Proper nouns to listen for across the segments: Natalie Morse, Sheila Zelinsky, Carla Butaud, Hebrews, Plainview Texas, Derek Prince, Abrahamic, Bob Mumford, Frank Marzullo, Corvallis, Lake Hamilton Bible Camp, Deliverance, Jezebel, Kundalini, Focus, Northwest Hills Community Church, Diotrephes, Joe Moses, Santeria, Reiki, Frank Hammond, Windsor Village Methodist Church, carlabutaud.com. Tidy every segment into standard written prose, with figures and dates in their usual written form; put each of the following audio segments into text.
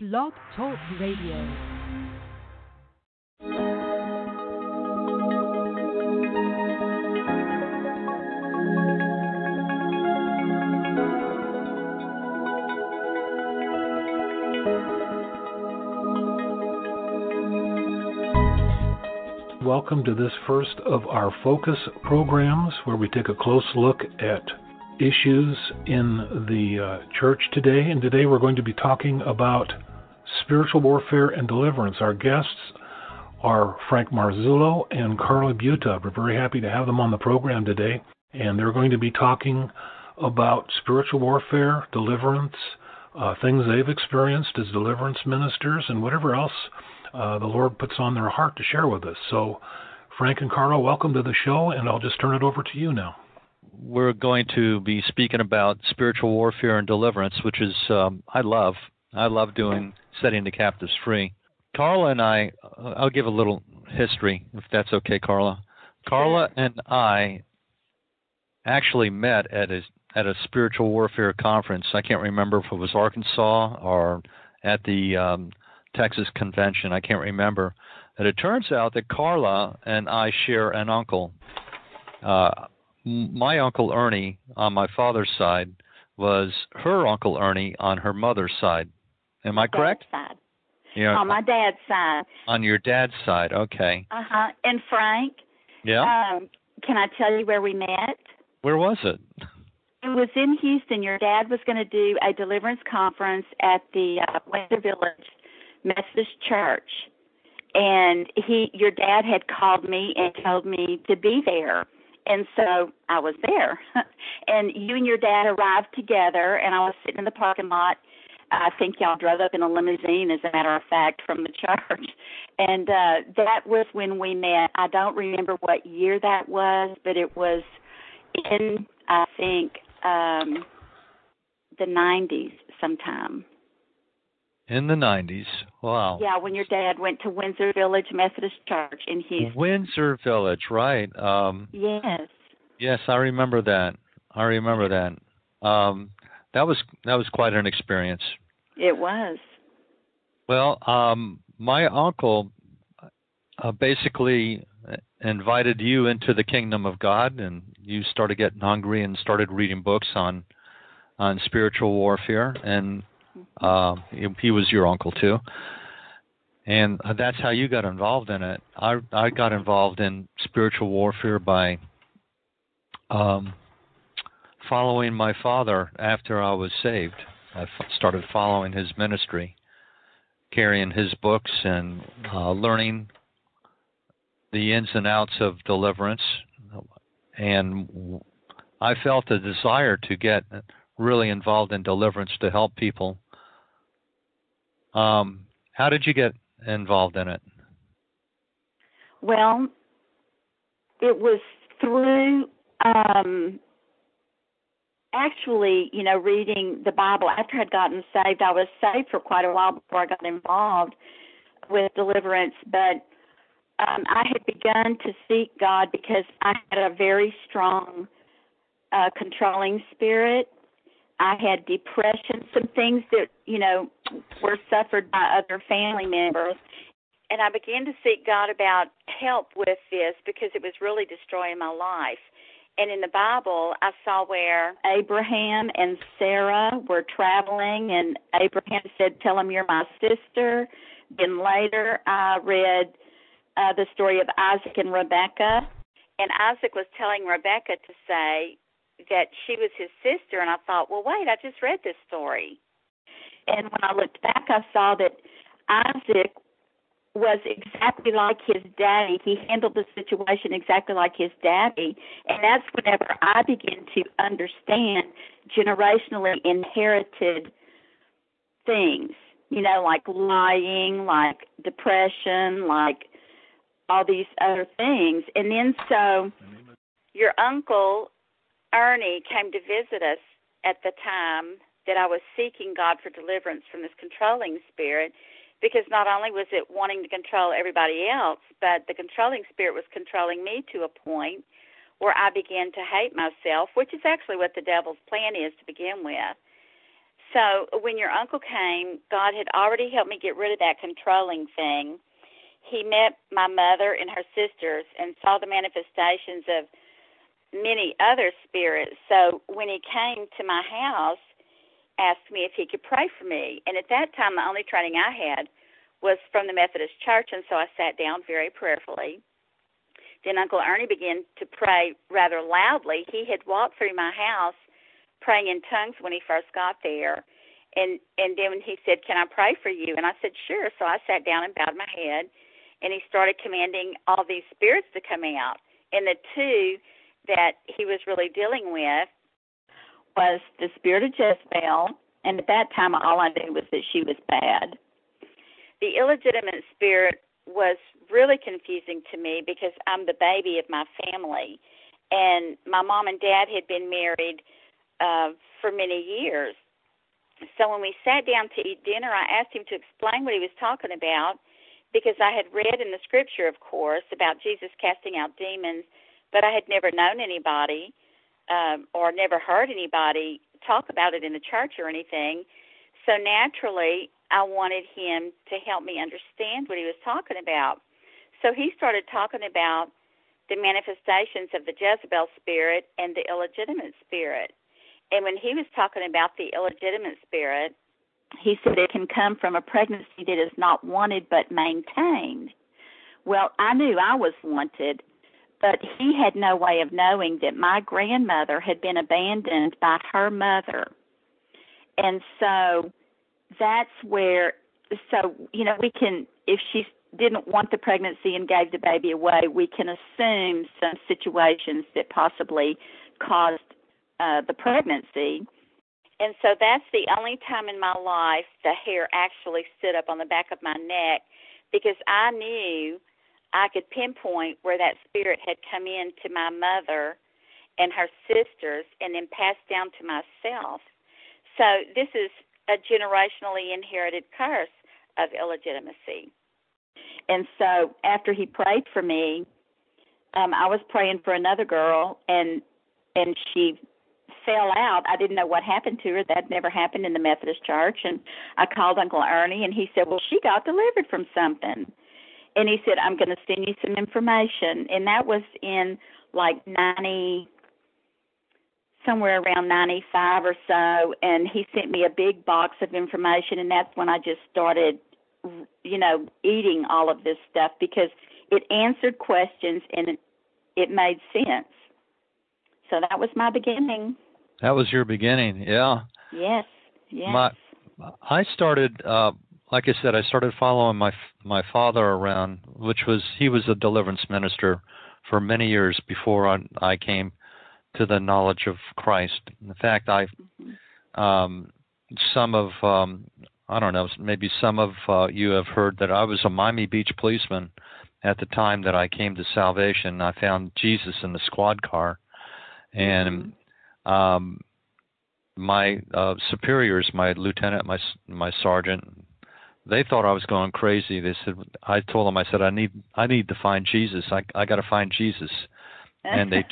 Blog Talk Radio. Welcome to this first of our focus programs where we take a close look at issues in the church today. And today we're going to be talking about spiritual warfare and deliverance. Our guests are Frank Marzullo and Carla Butaud. We're very happy to have them on the program today. And they're going to be talking about spiritual warfare, deliverance, things they've experienced as deliverance ministers, and whatever else the Lord puts on their heart to share with us. So, Frank and Carla, welcome to the show, and I'll just turn it over to you now. We're going to be speaking about spiritual warfare and deliverance, which is I love doing, setting the captives free. Carla and I, I'll give a little history, if that's okay, Carla. Carla and I actually met at a spiritual warfare conference. I can't remember if it was Arkansas or at the Texas convention. I can't remember. And it turns out that Carla and I share an uncle. My Uncle Ernie on my father's side was her Uncle Ernie on her mother's side. Am I correct? Dad's side. Yeah. On my dad's side. On your dad's side, okay. Uh-huh. And Frank, yeah. Can I tell you where we met? Where was it? It was in Houston. Your dad was going to do a deliverance conference at the Windsor Village Methodist Church, and your dad had called me and told me to be there, and so I was there. And you and your dad arrived together, and I was sitting in the parking lot. I think y'all drove up in a limousine, as a matter of fact, from the church, and that was when we met. I don't remember what year that was, but it was in, I think, the 90s sometime. In the 90s, wow. Yeah, when your dad went to Windsor Village Methodist Church in Houston. Windsor Village, right. Yes. Yes, I remember that. That was quite an experience. It was. Well, my uncle basically invited you into the kingdom of God, and you started getting hungry and started reading books on spiritual warfare, and he was your uncle too, and that's how you got involved in it. I got involved in spiritual warfare by following my father after I was saved. I started following his ministry, carrying his books, and learning the ins and outs of deliverance, and I felt a desire to get really involved in deliverance to help people. How did you get involved in it? Well, it was through reading the Bible. After I'd gotten saved, I was saved for quite a while before I got involved with deliverance, but I had begun to seek God because I had a very strong controlling spirit. I had depression, some things that, were suffered by other family members. And I began to seek God about help with this because it was really destroying my life. And in the Bible, I saw where Abraham and Sarah were traveling, and Abraham said, "Tell him you're my sister." Then later, I read the story of Isaac and Rebekah. And Isaac was telling Rebekah to say that she was his sister, and I thought, well, wait, I just read this story. And when I looked back, I saw that Isaac was exactly like his daddy. He handled the situation exactly like his daddy, and that's whenever I began to understand generationally inherited things, like lying, like depression, like all these other things. And then so your uncle Ernie came to visit us at the time that I was seeking God for deliverance from this controlling spirit, because not only was it wanting to control everybody else, but the controlling spirit was controlling me to a point where I began to hate myself, which is actually what the devil's plan is to begin with. So when your uncle came, God had already helped me get rid of that controlling thing. He met my mother and her sisters and saw the manifestations of many other spirits. So when he came to my house, asked me if he could pray for me. And at that time, the only training I had was from the Methodist Church, and so I sat down very prayerfully. Then Uncle Ernie began to pray rather loudly. He had walked through my house praying in tongues when he first got there. And then he said, "Can I pray for you?" And I said, "Sure." So I sat down and bowed my head, and he started commanding all these spirits to come out. And the two that he was really dealing with was the spirit of Jezebel, and at that time all I knew was that she was bad. The illegitimate spirit was really confusing to me because I'm the baby of my family, and my mom and dad had been married for many years. So when we sat down to eat dinner, I asked him to explain what he was talking about, because I had read in the scripture, of course, about Jesus casting out demons, but I had never known anybody or never heard anybody talk about it in the church or anything. So naturally, I wanted him to help me understand what he was talking about. So he started talking about the manifestations of the Jezebel spirit and the illegitimate spirit. And when he was talking about the illegitimate spirit, he said it can come from a pregnancy that is not wanted but maintained. Well, I knew I was wanted, but he had no way of knowing that my grandmother had been abandoned by her mother. And so that's where, we can, if she didn't want the pregnancy and gave the baby away, we can assume some situations that possibly caused the pregnancy. And so that's the only time in my life the hair actually stood up on the back of my neck, because I knew I could pinpoint where that spirit had come in to my mother and her sisters and then passed down to myself. So this is a generationally inherited curse of illegitimacy. And so after he prayed for me, I was praying for another girl, and she fell out. I didn't know what happened to her. That never happened in the Methodist Church. And I called Uncle Ernie, and he said, "Well, she got delivered from something." And he said, "I'm going to send you some information." And that was in like 90, somewhere around 95 or so. And he sent me a big box of information. And that's when I just started, eating all of this stuff, because it answered questions and it made sense. So that was my beginning. That was your beginning, yeah. Yes. I started following my father around, he was a deliverance minister for many years before I came to the knowledge of Christ. In fact, you have heard that I was a Miami Beach policeman at the time that I came to salvation. I found Jesus in the squad car. And my superiors, my lieutenant, my sergeant, they thought I was going crazy. They said, I told them, I said, I need to find Jesus. I got to find Jesus. And they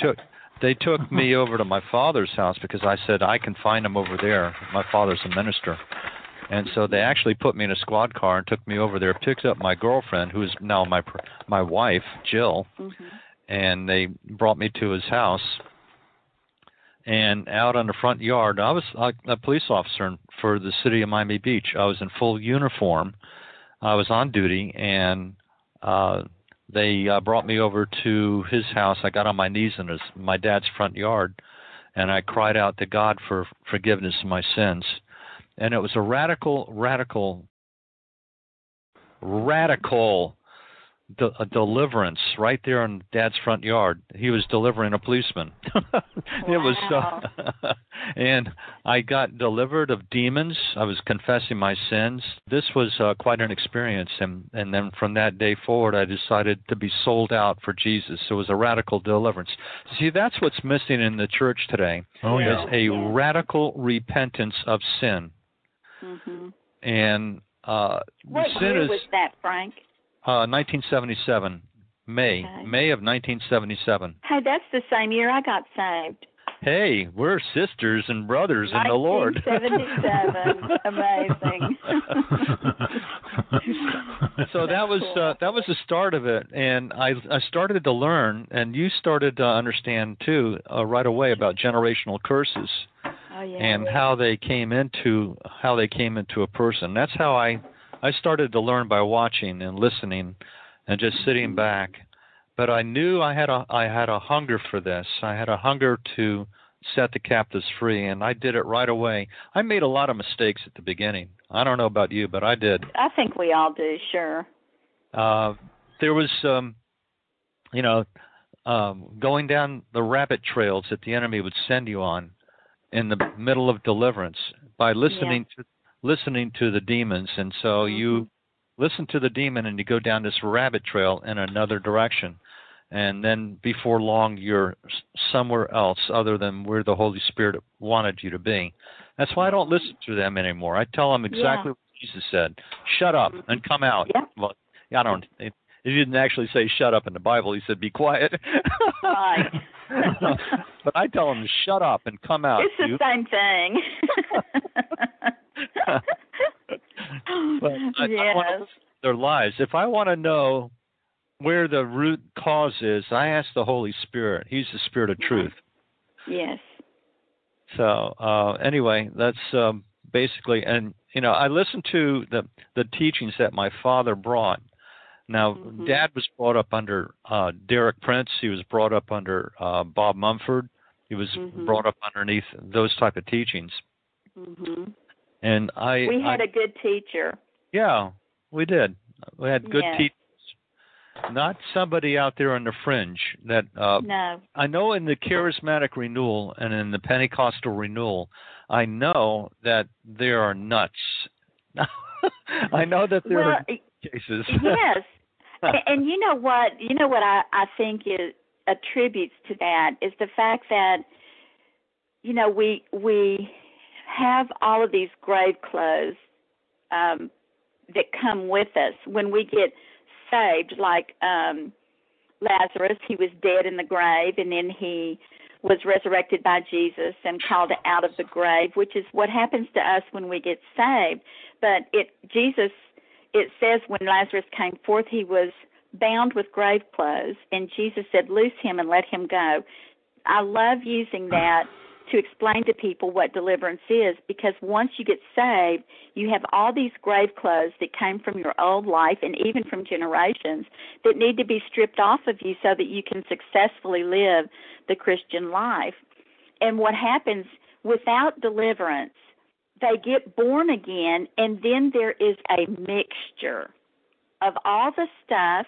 took me over to my father's house, because I said I can find him over there. My father's a minister, and so they actually put me in a squad car and took me over there. Picked up my girlfriend, who is now my wife, Jill, and they brought me to his house. And out on the front yard, I was a police officer for the city of Miami Beach. I was in full uniform. I was on duty, and they brought me over to his house. I got on my knees in my dad's front yard, and I cried out to God for forgiveness of my sins. And it was a radical deliverance right there in Dad's front yard. He was delivering a policeman. It was, and I got delivered of demons. I was confessing my sins. This was quite an experience, and then from that day forward, I decided to be sold out for Jesus. It was a radical deliverance. See, that's what's missing in the church today. Oh, yeah. Is a radical repentance of sin. Mm-hmm. And what year was that, Frank? 1977, May of 1977. Hey, that's the same year I got saved. Hey, we're sisters and brothers in the Lord. 1977. Amazing. So that was the start of it, and I started to learn, and you started to understand too right away about generational curses. Oh, yeah. And how they came into a person. That's how I started to learn, by watching and listening and just sitting back. But I knew I had a hunger for this. I had a hunger to set the captives free, and I did it right away. I made a lot of mistakes at the beginning. I don't know about you, but I did. I think we all do, sure. There was, going down the rabbit trails that the enemy would send you on in the middle of deliverance by listening to the demons, and so you listen to the demon and you go down this rabbit trail in another direction, and then before long you're somewhere else other than where the Holy Spirit wanted you to be. That's why I don't listen to them anymore. I tell them exactly what Jesus said: shut up and come out. Yeah. Well, I don't. He didn't actually say shut up in the Bible. He said be quiet. Right. But I tell them shut up and come out. It's the same thing. But I want to listen to their lives. If I want to know where the root cause is, I ask the Holy Spirit. He's the Spirit of truth. Yes. So anyway, that's basically, and I listened to the teachings that my father brought. Now, Dad was brought up under Derek Prince. He was brought up under Bob Mumford. He was brought up underneath those type of teachings. Mm-hmm. And we had a good teacher. Yeah, we did. We had good teachers. Not somebody out there on the fringe. That no. I know in the charismatic renewal and in the Pentecostal renewal, I know that there are nuts. I know that there are cases. Yes. And you know what? You know what I think it attributes to that is the fact that, we have all of these grave clothes that come with us when we get saved, like Lazarus. He was dead in the grave, and then he was resurrected by Jesus and called out of the grave, which is what happens to us when we get saved. But it says when Lazarus came forth, he was bound with grave clothes, and Jesus said, "Loose him and let him go." I love using that to explain to people what deliverance is, because once you get saved, you have all these grave clothes that came from your old life and even from generations that need to be stripped off of you so that you can successfully live the Christian life. And what happens without deliverance, they get born again, and then there is a mixture of all the stuff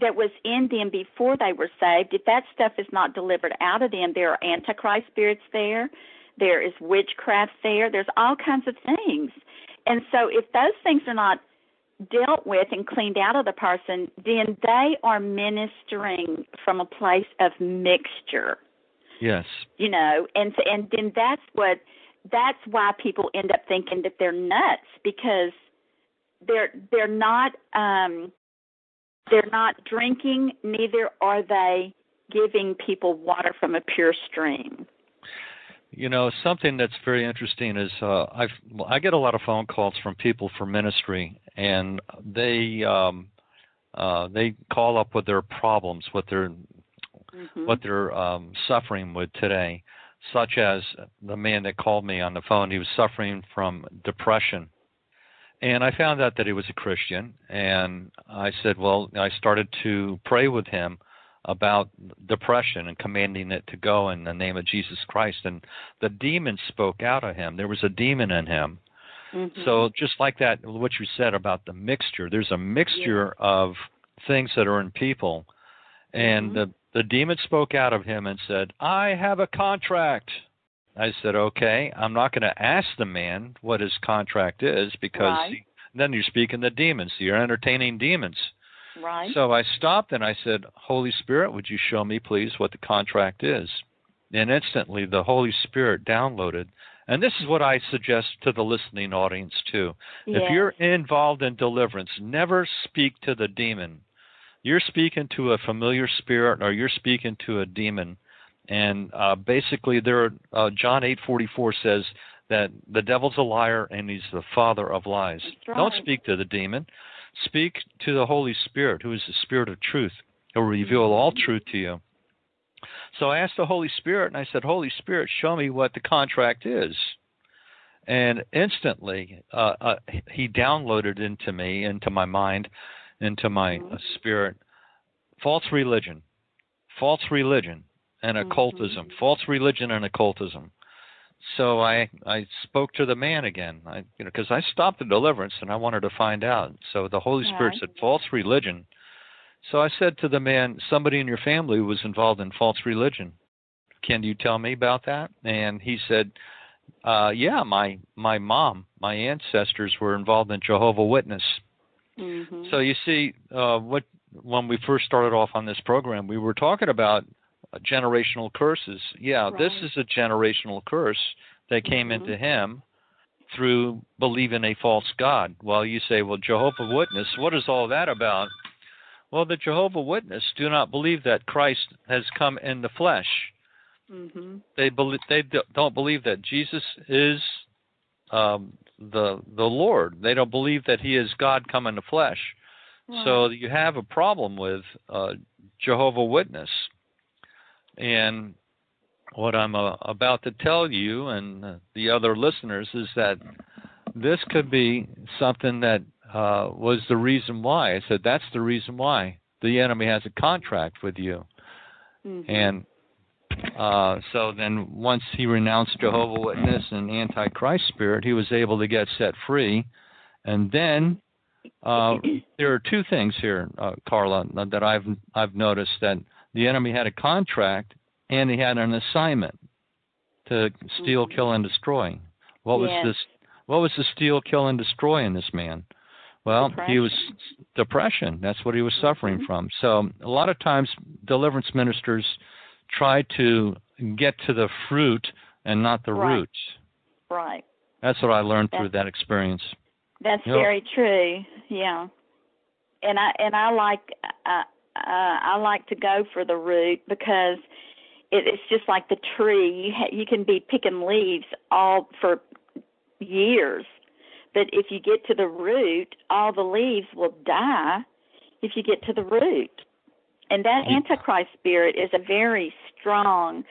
that was in them before they were saved. If that stuff is not delivered out of them, there are antichrist spirits there. There is witchcraft there. There's all kinds of things. And so if those things are not dealt with and cleaned out of the person, then they are ministering from a place of mixture. Yes. And then that's why people end up thinking that they're nuts, because they're not they're not drinking, neither are they giving people water from a pure stream. Something that's very interesting is I get a lot of phone calls from people for ministry, and they call up with their problems, what they're suffering with today, such as the man that called me on the phone. He was suffering from depression. And I found out that he was a Christian, and I said, well, I started to pray with him about depression and commanding it to go in the name of Jesus Christ. And the demon spoke out of him. There was a demon in him. Mm-hmm. So just like that, what you said about the mixture, there's a mixture of things that are in people. And the demon spoke out of him and said, I have a contract. I said, okay, I'm not going to ask the man what his contract is, because then you're speaking to demons. You're entertaining demons. Right. So I stopped and I said, Holy Spirit, would you show me, please, what the contract is? And instantly the Holy Spirit downloaded. And this is what I suggest to the listening audience, too. Yes. If you're involved in deliverance, never speak to the demon. You're speaking to a familiar spirit, or you're speaking to a demon. And basically, there John 8:44 says that the devil's a liar and he's the father of lies. Right. Don't speak to the demon. Speak to the Holy Spirit, who is the Spirit of truth. He'll reveal all truth to you. So I asked the Holy Spirit, and I said, Holy Spirit, show me what the contract is. And instantly, he downloaded into me, into my mind, into my spirit, false religion, and occultism, false religion and occultism. So I spoke to the man again, because I stopped at deliverance and I wanted to find out. So the Holy Spirit said, false religion. So I said to the man, somebody in your family was involved in false religion. Can you tell me about that? And he said, yeah, my mom, my ancestors were involved in Jehovah's Witness. Mm-hmm. So you see, when we first started off on this program, we were talking about generational curses. Yeah, right. This is a generational curse that came into him through believing a false God. Well, you say, well, Jehovah's Witness, what is all that about? Well, the Jehovah's Witness do not believe that Christ has come in the flesh. Mm-hmm. They don't believe that Jesus is the Lord. They don't believe that he is God come in the flesh. Wow. So you have a problem with Jehovah's Witness. And what I'm about to tell you and the other listeners is that this could be something that was the reason why. I said, that's the reason why the enemy has a contract with you. Mm-hmm. And so then once he renounced Jehovah's Witness and Antichrist spirit, he was able to get set free. And then there are two things here, Carla, that I've noticed that the enemy had a contract and he had an assignment to steal, kill, and destroy. What was this? What was the steal, kill, and destroy in this man? Well, he was depression. That's what he was suffering from. So a lot of times deliverance ministers try to get to the fruit and not the root. Right. That's what I learned through that experience. That's very true. Yeah. And I like I like to go for the root because it's just like the tree. You can be picking leaves all for years, but if you get to the root, all the leaves will die if you get to the root. And that Antichrist spirit is a very strong,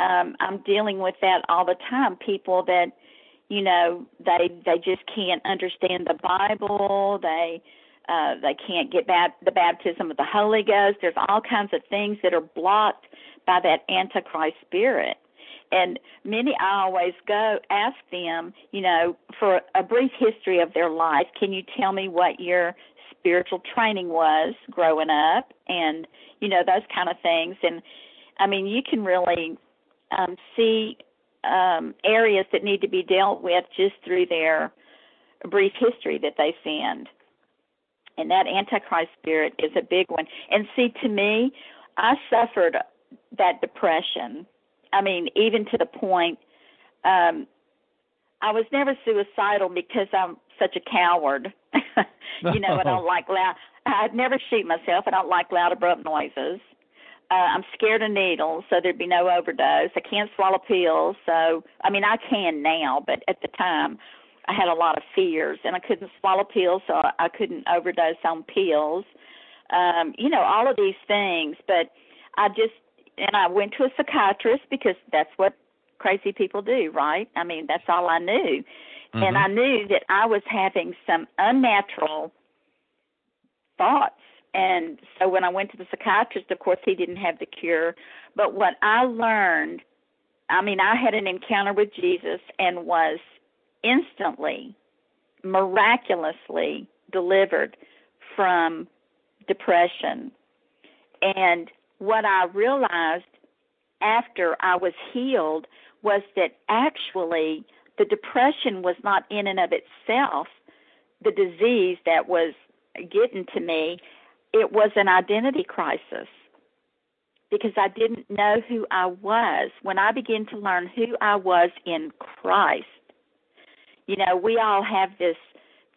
I'm dealing with that all the time, people that, you know, they just can't understand the Bible, they can't get the baptism of the Holy Ghost. There's all kinds of things that are blocked by that Antichrist spirit. And many, I always go ask them, you know, for a brief history of their life. Can you tell me what your spiritual training was growing up? And, you know, those kind of things. And, I mean, you can really see areas that need to be dealt with just through their brief history that they send. And that Antichrist spirit is a big one. And see, to me, I suffered that depression. I mean, even to the point, I was never suicidal because I'm such a coward. You know, I don't like loud. I'd never shoot myself. I don't like loud, abrupt noises. I'm scared of needles, so there'd be no overdose. I can't swallow pills. So, I mean, I can now, but at the time, I had a lot of fears, and I couldn't swallow pills, so I couldn't overdose on pills. You know, all of these things, but I went to a psychiatrist because that's what crazy people do, right? I mean, that's all I knew. Mm-hmm. And I knew that I was having some unnatural thoughts. And so when I went to the psychiatrist, of course, he didn't have the cure. But what I learned, I mean, I had an encounter with Jesus and was instantly, miraculously delivered from depression. And what I realized after I was healed was that actually the depression was not in and of itself the disease that was getting to me. It was an identity crisis because I didn't know who I was. When I began to learn who I was in Christ, you know, we all have this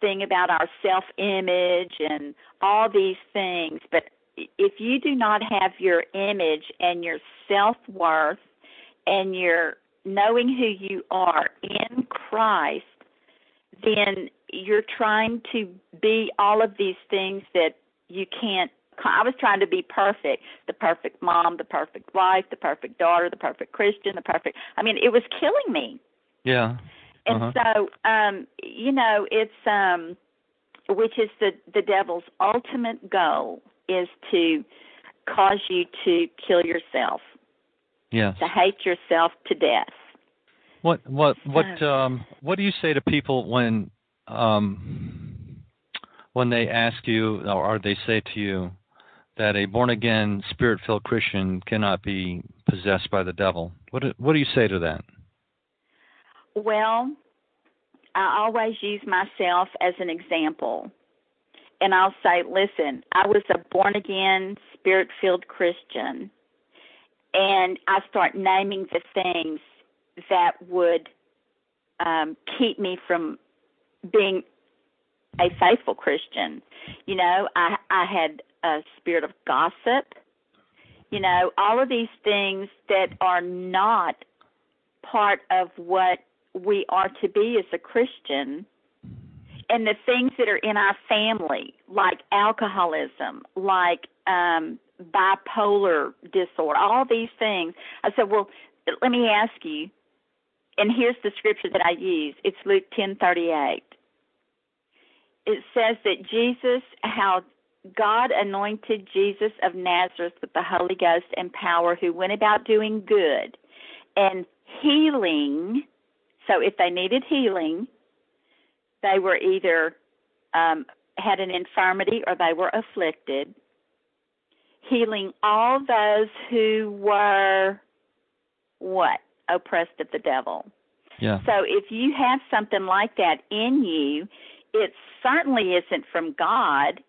thing about our self-image and all these things, but if you do not have your image and your self-worth and your knowing who you are in Christ, then you're trying to be all of these things that you can't. I was trying to be perfect, the perfect mom, the perfect wife, the perfect daughter, the perfect Christian, the perfect, I mean, it was killing me. Yeah. And so, you know, it's, which is the devil's ultimate goal, is to cause you to kill yourself. Yes. To hate yourself to death. What do you say to people when they ask you, or they say to you, that a born-again, spirit-filled Christian cannot be possessed by the devil? What do you say to that? Well, I always use myself as an example. And I'll say, listen, I was a born-again, spirit-filled Christian. And I start naming the things that would keep me from being a faithful Christian. You know, I had a spirit of gossip. You know, all of these things that are not part of what we are to be as a Christian, and the things that are in our family, like alcoholism, like bipolar disorder, all these things. I said, well, let me ask you, and here's the scripture that I use. It's Luke 10:38. It says that Jesus, how God anointed Jesus of Nazareth with the Holy Ghost and power, who went about doing good and healing. So if they needed healing, they were either had an infirmity or they were afflicted, healing all those who were what? Oppressed of the devil. Yeah. So if you have something like that in you, it certainly isn't from God,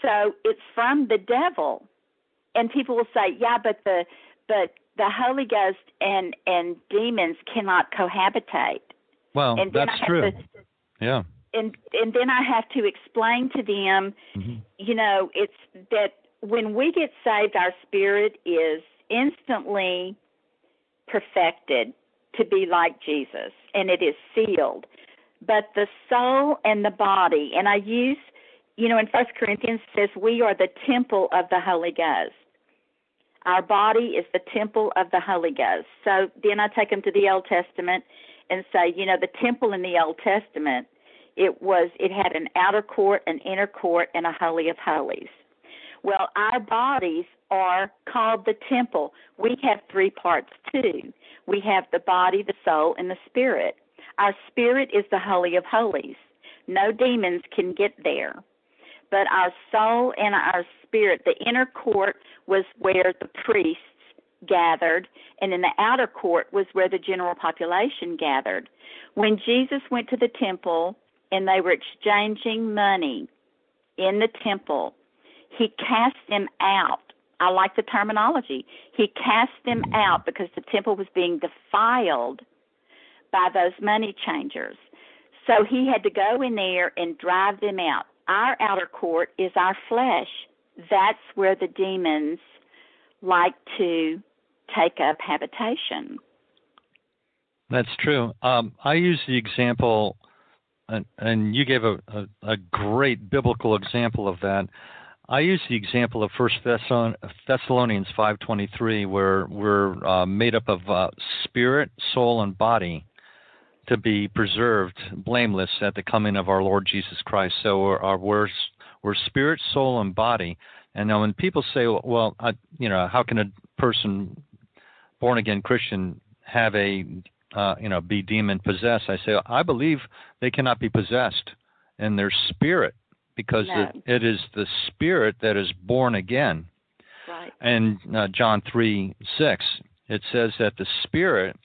so it's from the devil. And people will say, yeah, but the Holy Ghost and demons cannot cohabitate. Well, and that's true. Yeah. And then I have to explain to them, you know, it's that when we get saved, our spirit is instantly perfected to be like Jesus, and it is sealed. But the soul and the body, and I use, you know, in 1 Corinthians it says we are the temple of the Holy Ghost. Our body is the temple of the Holy Ghost. So then I take them to the Old Testament and say, you know, the temple in the Old Testament, it had an outer court, an inner court, and a holy of holies. Well, our bodies are called the temple. We have three parts too. We have the body, the soul, and the spirit. Our spirit is the Holy of Holies. No demons can get there. But our soul and our spirit, the inner court was where the priests gathered, and in the outer court was where the general population gathered. When Jesus went to the temple and they were exchanging money in the temple, he cast them out. I like the terminology. He cast them out because the temple was being defiled by those money changers. So he had to go in there and drive them out. Our outer court is our flesh. That's where the demons like to take up habitation. That's true. I use the example, and you gave a great biblical example of that. I use the example of 1 Thessalonians 5:23, where we're made up of spirit, soul, and body to be preserved blameless at the coming of our Lord Jesus Christ. So we're spirit, soul, and body. And now when people say, well, you know, how can a person, born-again Christian, have be demon-possessed? I say, I believe they cannot be possessed in their spirit. Because it is the spirit that is born again. Right. And John 3:6, it says that the spirit,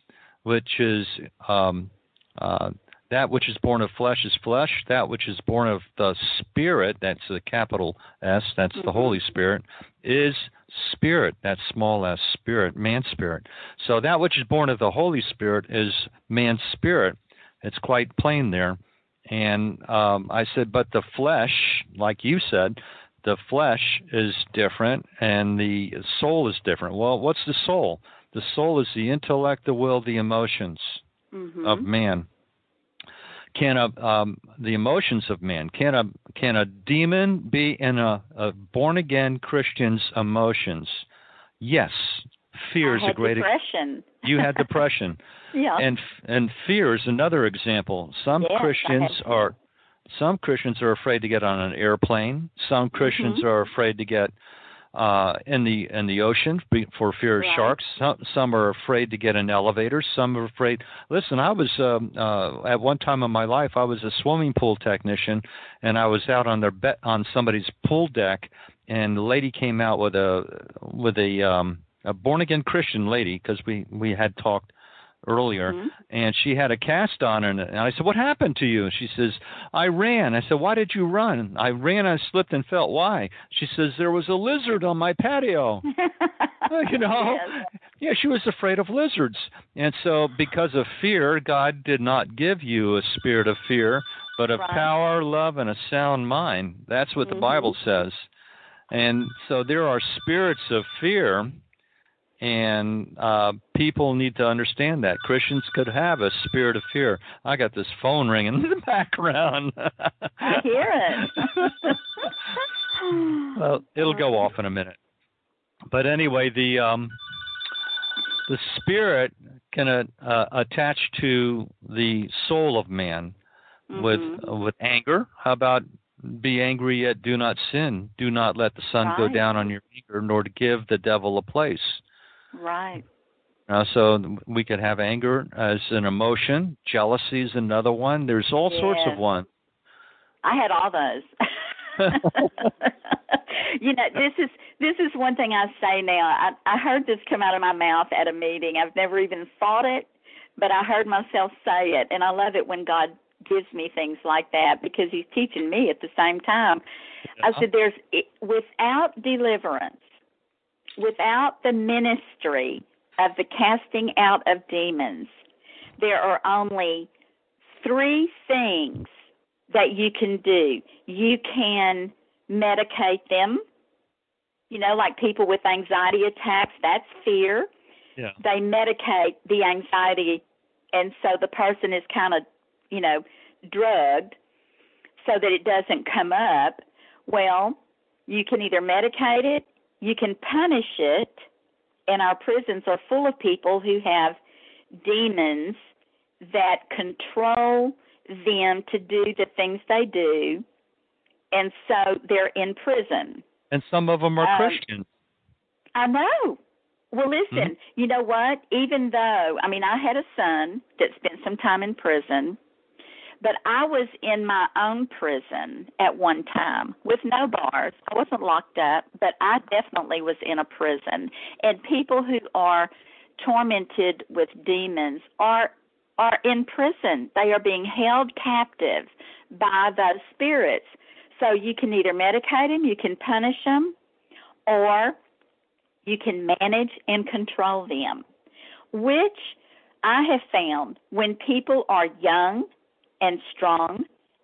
which is that which is born of flesh is flesh. That which is born of the spirit, that's the capital S, that's the Holy Spirit, is spirit, that's small s, spirit, man spirit. So that which is born of the Holy Spirit is man spirit. It's quite plain there. And I said, but the flesh, like you said, the flesh is different and the soul is different. Well, what's the soul? The soul is the intellect, the will, the emotions of man. The emotions of man. Can a demon be in a born-again Christian's emotions? Yes. Fear is a great example. You had depression. Yeah. And fear is another example. Some Christians are afraid to get on an airplane. Some Christians are afraid to get in the ocean for fear of sharks. Some are afraid to get in elevators. Some are afraid. Listen, I was at one time in my life, I was a swimming pool technician, and I was out on somebody's pool deck, and the lady came out with a born-again Christian lady, because we had talked earlier, and she had a cast on her, and I said, "What happened to you?" And she says, "I ran." I said, "Why did you run?" "I ran, I slipped and fell." "Why?" She says, "There was a lizard on my patio." Yeah, she was afraid of lizards. And so because of fear, God did not give you a spirit of fear, but of power, love, and a sound mind. That's what the Bible says. And so there are spirits of fear. And people need to understand that. Christians could have a spirit of fear. I got this phone ringing in the background. I hear it. Well, it'll go off in a minute. But anyway, the spirit can attach to the soul of man with anger. How about be angry, yet do not sin. Do not let the sun go down on your anger, nor to give the devil a place. Right. So we could have anger as an emotion. Jealousy is another one. There's all sorts of ones. I had all those. You know, this is one thing I say now. I heard this come out of my mouth at a meeting. I've never even thought it, but I heard myself say it, and I love it when God gives me things like that, because He's teaching me at the same time. Yeah. I said, without deliverance, without the ministry of the casting out of demons, there are only three things that you can do. You can medicate them, you know, like people with anxiety attacks, that's fear. Yeah. They medicate the anxiety, and so the person is kind of, you know, drugged so that it doesn't come up. Well, you can either medicate it, you can punish it, and our prisons are full of people who have demons that control them to do the things they do, and so they're in prison. And some of them are Christians. I know. Well, listen, you know what? Even though, I mean, I had a son that spent some time in prison, but I was in my own prison at one time with no bars. I wasn't locked up, but I definitely was in a prison. And people who are tormented with demons are in prison. They are being held captive by those spirits. So you can either medicate them, you can punish them, or you can manage and control them, which I have found when people are young and strong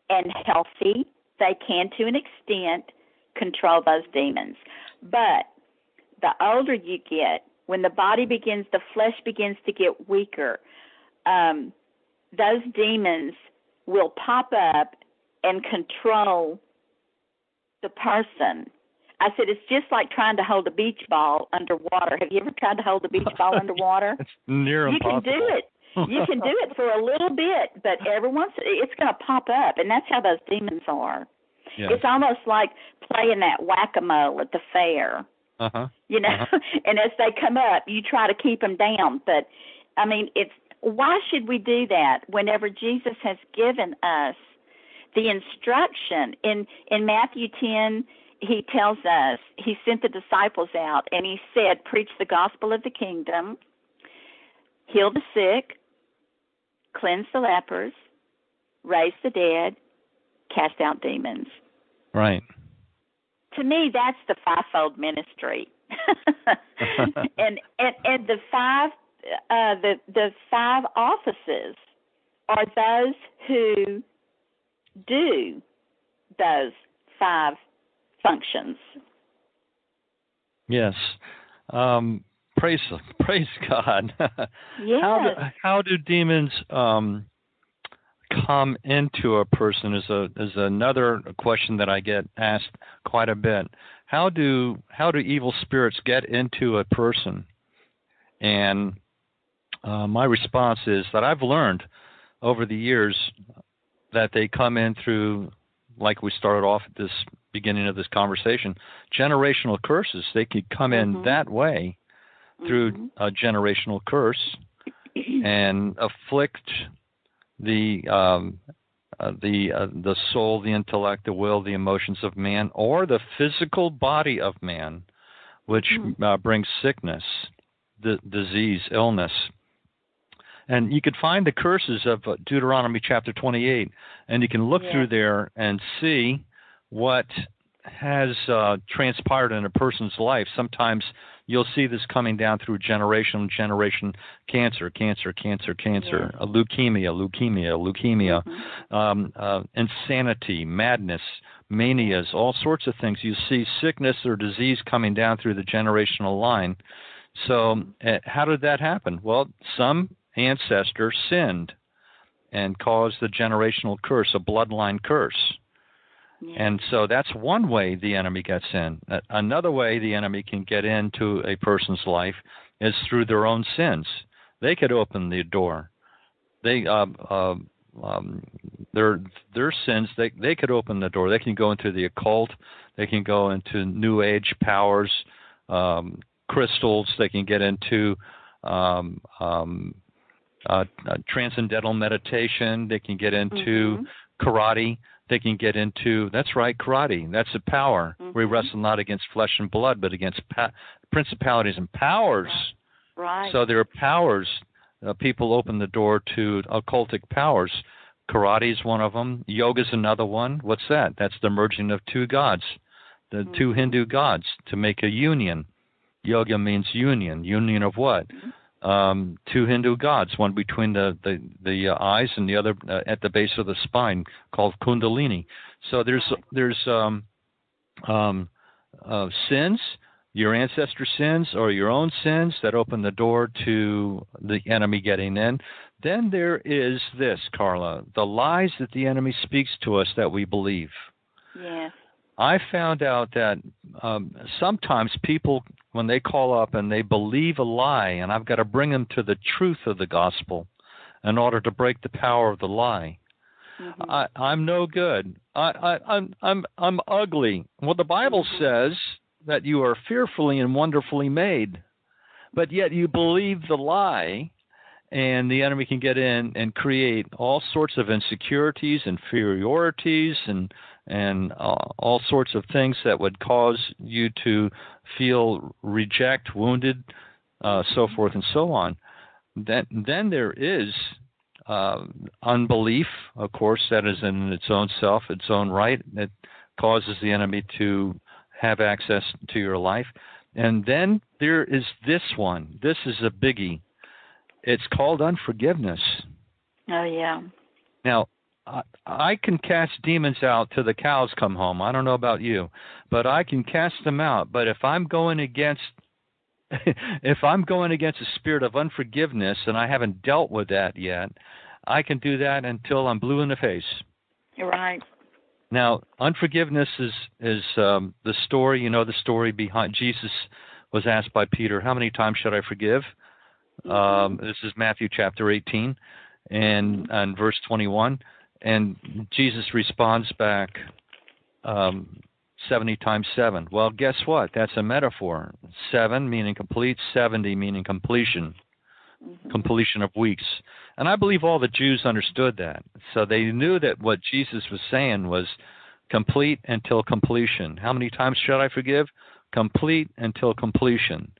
and healthy, they can, to an extent, control those demons. But the older you get, when the body begins, the flesh begins to get weaker, those demons will pop up and control the person. I said, it's just like trying to hold a beach ball underwater. Have you ever tried to hold a beach ball underwater? It's near impossible. You can do it. You can do it for a little bit, but every once it's going to pop up, and that's how those demons are. Yeah. It's almost like playing that whack-a-mole at the fair. You know, and as they come up, you try to keep them down. But I mean, why should we do that? Whenever Jesus has given us the instruction in Matthew 10, He tells us He sent the disciples out, and He said, "Preach the gospel of the kingdom. Heal the sick, cleanse the lepers, raise the dead, cast out demons." Right. To me, that's the fivefold ministry, and the five offices are those who do those five functions. Yes. Praise God. Yes. How do demons come into a person is another question that I get asked quite a bit. How do evil spirits get into a person? And my response is that I've learned over the years that they come in through, like we started off at this beginning of this conversation, generational curses. They could come in that way through a generational curse and afflict the soul, the intellect, the will, the emotions of man, or the physical body of man, which brings sickness, disease, illness. And you could find the curses of Deuteronomy chapter 28, and you can look through there and see what has transpired in a person's life. Sometimes you'll see this coming down through generation to generation: cancer, leukemia, insanity, madness, manias, all sorts of things. You see sickness or disease coming down through the generational line. So how did that happen? Well, some ancestor sinned and caused the generational curse, a bloodline curse. Yeah. And so that's one way the enemy gets in. Another way the enemy can get into a person's life is through their own sins. They could open the door. Their sins, they could open the door. They can go into the occult. They can go into New Age powers, crystals. They can get into transcendental meditation. They can get into karate. They can get into, that's right, karate. That's the power. We wrestle not against flesh and blood, but against principalities and powers. Right. So there are powers. People open the door to occultic powers. Karate is one of them. Yoga is another one. What's that? That's the merging of two gods, the two Hindu gods, to make a union. Yoga means union. Union of what? Two Hindu gods, one between the eyes and the other at the base of the spine, called Kundalini. So there's sins, your ancestor sins or your own sins that open the door to the enemy getting in. Then there is this, Carla, the lies that the enemy speaks to us that we believe. Yeah. I found out that sometimes people, when they call up and they believe a lie, and I've got to bring them to the truth of the gospel in order to break the power of the lie. I'm no good. I'm ugly. Well, the Bible says that you are fearfully and wonderfully made, but yet you believe the lie, and the enemy can get in and create all sorts of insecurities, inferiorities, and all sorts of things that would cause you to feel reject, wounded, so forth and so on. Then there is unbelief, of course, that is in its own self, its own right, that causes the enemy to have access to your life. And then there is this one. This is a biggie. It's called unforgiveness. Oh, yeah. Now, I can cast demons out till the cows come home. I don't know about you, but I can cast them out. But if I'm going against a spirit of unforgiveness and I haven't dealt with that yet, I can do that until I'm blue in the face. You're right. Now, unforgiveness is the story. You know the story behind. Jesus was asked by Peter, "How many times should I forgive?" This is Matthew chapter 18 and verse 21. And Jesus responds back 70 times 7. Well, guess what? That's a metaphor. 7 meaning complete, 70 meaning completion, completion of weeks. And I believe all the Jews understood that. So they knew that what Jesus was saying was complete until completion. How many times should I forgive? Complete until completion.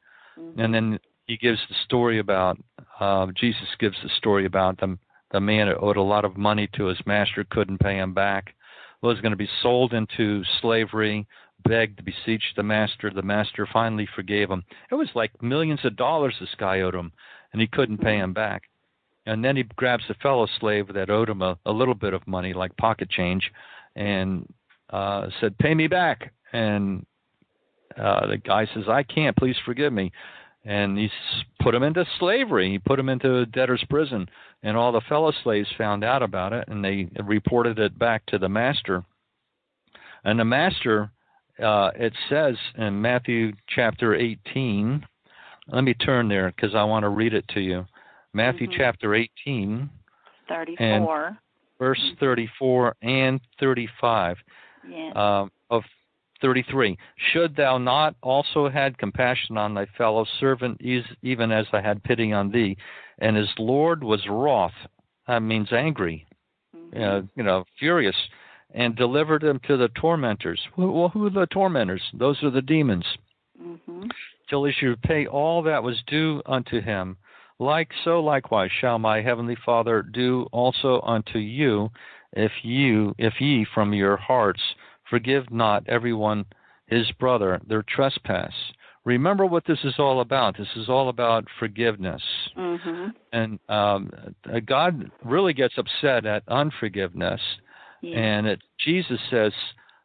And then he gives the story about, Jesus gives the story about them. The man who owed a lot of money to his master, couldn't pay him back, was going to be sold into slavery, begged, beseeched the master. The master finally forgave him. It was like millions of dollars this guy owed him, and he couldn't pay him back. And then he grabs a fellow slave that owed him a little bit of money, like pocket change, and said, "Pay me back." And the guy says, I can't, please forgive me. And he put him into slavery. He put him into a debtor's prison. And all the fellow slaves found out about it, and they reported it back to the master. And the master, it says in Matthew chapter 18, let me turn there because I want to read it to you. Matthew chapter 18. 34. And verse 34 and 35. Yeah. Of 33, should thou not also had compassion on thy fellow servant, even as I had pity on thee? And his Lord was wroth, that means angry, furious, and delivered him to the tormentors. Well, who are the tormentors? Those are the demons. Mm-hmm. Till he should pay all that was due unto him. Likewise shall my heavenly Father do also unto you, if ye from your hearts forgive not everyone his brother their trespass. Remember what this is all about. This is all about forgiveness. Mm-hmm. And God really gets upset at unforgiveness. Yeah. And Jesus says,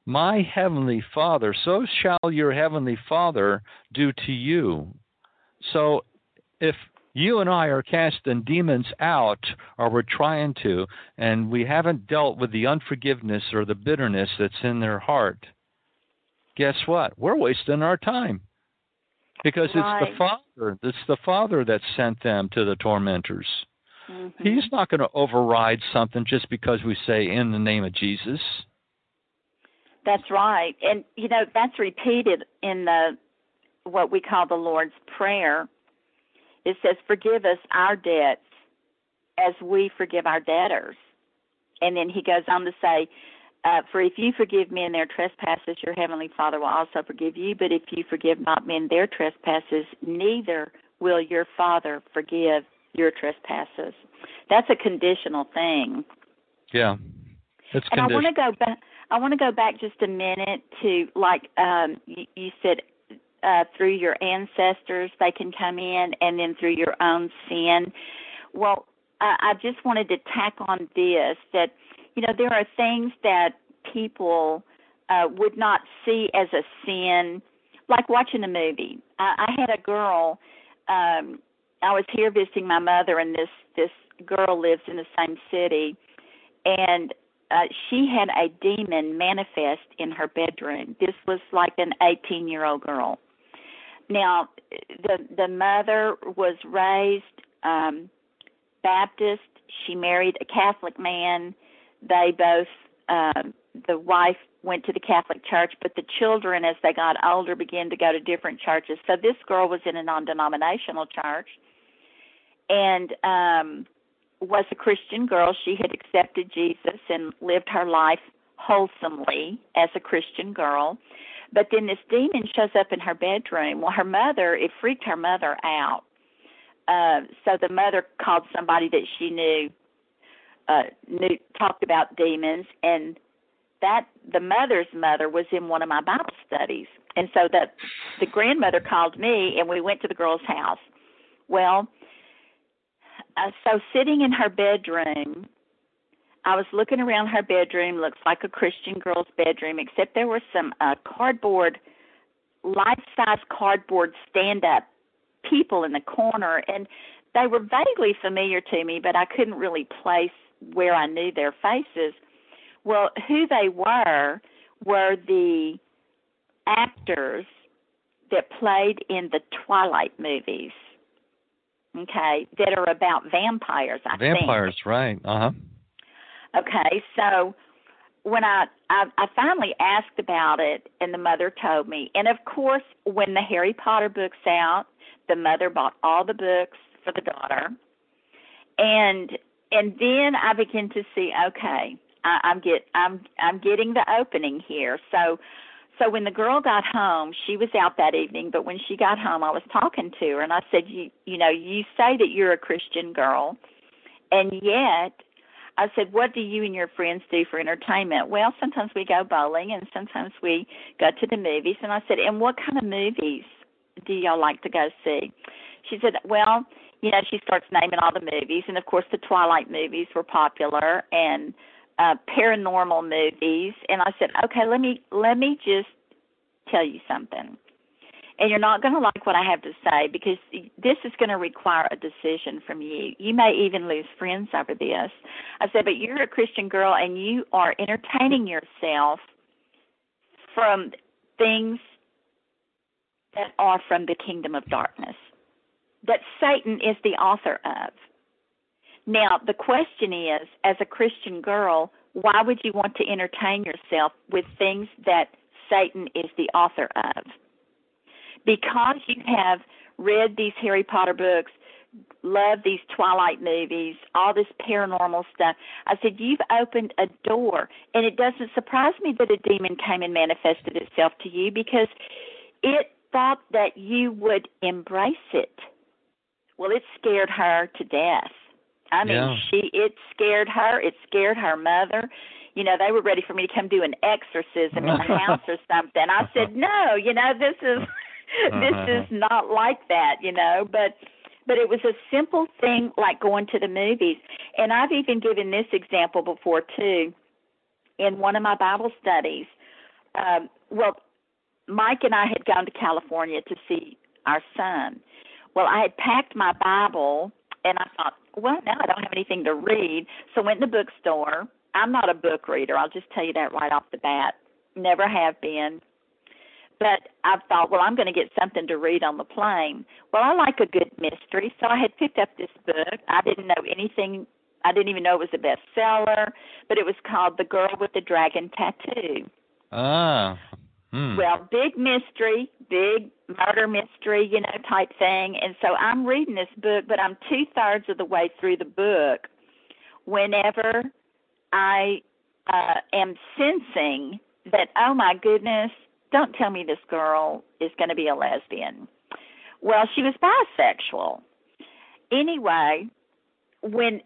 my heavenly Father, so shall your heavenly Father do to you. So if you and I are casting demons out, or we're trying to, and we haven't dealt with the unforgiveness or the bitterness that's in their heart, guess what? We're wasting our time, because It's the Father. It's the Father that sent them to the tormentors. Mm-hmm. He's not going to override something just because we say in the name of Jesus. That's right. And, that's repeated in what we call the Lord's Prayer. It says, forgive us our debts as we forgive our debtors. And then he goes on to say, for if you forgive men their trespasses, your heavenly Father will also forgive you. But if you forgive not men their trespasses, neither will your Father forgive your trespasses. That's a conditional thing. Yeah, it's conditional. And I want to go back just a minute to, you said, through your ancestors, they can come in, and then through your own sin. Well, I just wanted to tack on this, that, there are things that people would not see as a sin, like watching a movie. I had a girl, I was here visiting my mother, and this girl lives in the same city, and she had a demon manifest in her bedroom. This was like an 18-year-old girl. Now, the mother was raised Baptist. She married a Catholic man. They both, the wife went to the Catholic Church, but the children, as they got older, began to go to different churches. So this girl was in a non-denominational church and was a Christian girl. She had accepted Jesus and lived her life wholesomely as a Christian girl. But then this demon shows up in her bedroom. Well, her mother, it freaked her mother out. So the mother called somebody that she knew, talked about demons, and that the mother's mother was in one of my Bible studies. And so the grandmother called me, and we went to the girl's house. Well, so sitting in her bedroom, I was looking around her bedroom, looks like a Christian girl's bedroom, except there were some cardboard, life-size cardboard stand-up people in the corner, and they were vaguely familiar to me, but I couldn't really place where I knew their faces. Well, who they were the actors that played in the Twilight movies, okay, that are about vampires, I think. Vampires, right, uh-huh. Okay, so when I finally asked about it, and the mother told me. And, of course, when the Harry Potter book's out, the mother bought all the books for the daughter. And then I began to see, okay, I'm getting the opening here. So when the girl got home, she was out that evening, but when she got home, I was talking to her, and I said, you say that you're a Christian girl, and yet – I said, what do you and your friends do for entertainment? Well, sometimes we go bowling, and sometimes we go to the movies. And I said, and what kind of movies do y'all like to go see? She said, well, she starts naming all the movies. And, of course, the Twilight movies were popular, and paranormal movies. And I said, okay, let me just tell you something. And you're not going to like what I have to say, because this is going to require a decision from you. You may even lose friends over this. I said, but you're a Christian girl, and you are entertaining yourself from things that are from the kingdom of darkness, that Satan is the author of. Now, the question is, as a Christian girl, why would you want to entertain yourself with things that Satan is the author of? Because you have read these Harry Potter books, love these Twilight movies, all this paranormal stuff, I said, you've opened a door. And it doesn't surprise me that a demon came and manifested itself to you, because it thought that you would embrace it. Well, it scared her to death. I mean, yeah. It scared her. It scared her mother. You know, they were ready for me to come do an exorcism in the house or something. I said, no, you know, this is not like that, you know, but it was a simple thing like going to the movies. And I've even given this example before, too, in one of my Bible studies. Mike and I had gone to California to see our son. Well, I had packed my Bible, and I thought, well, now I don't have anything to read. So I went in the bookstore. I'm not a book reader. I'll just tell you that right off the bat. Never have been. But I thought, well, I'm going to get something to read on the plane. Well, I like a good mystery, so I had picked up this book. I didn't know anything. I didn't even know it was a bestseller, but it was called The Girl with the Dragon Tattoo. Well, big mystery, big murder mystery, you know, type thing. And so I'm reading this book, but I'm two-thirds of the way through the book whenever I am sensing that, oh, my goodness, don't tell me this girl is going to be a lesbian. Well, she was bisexual. Anyway, when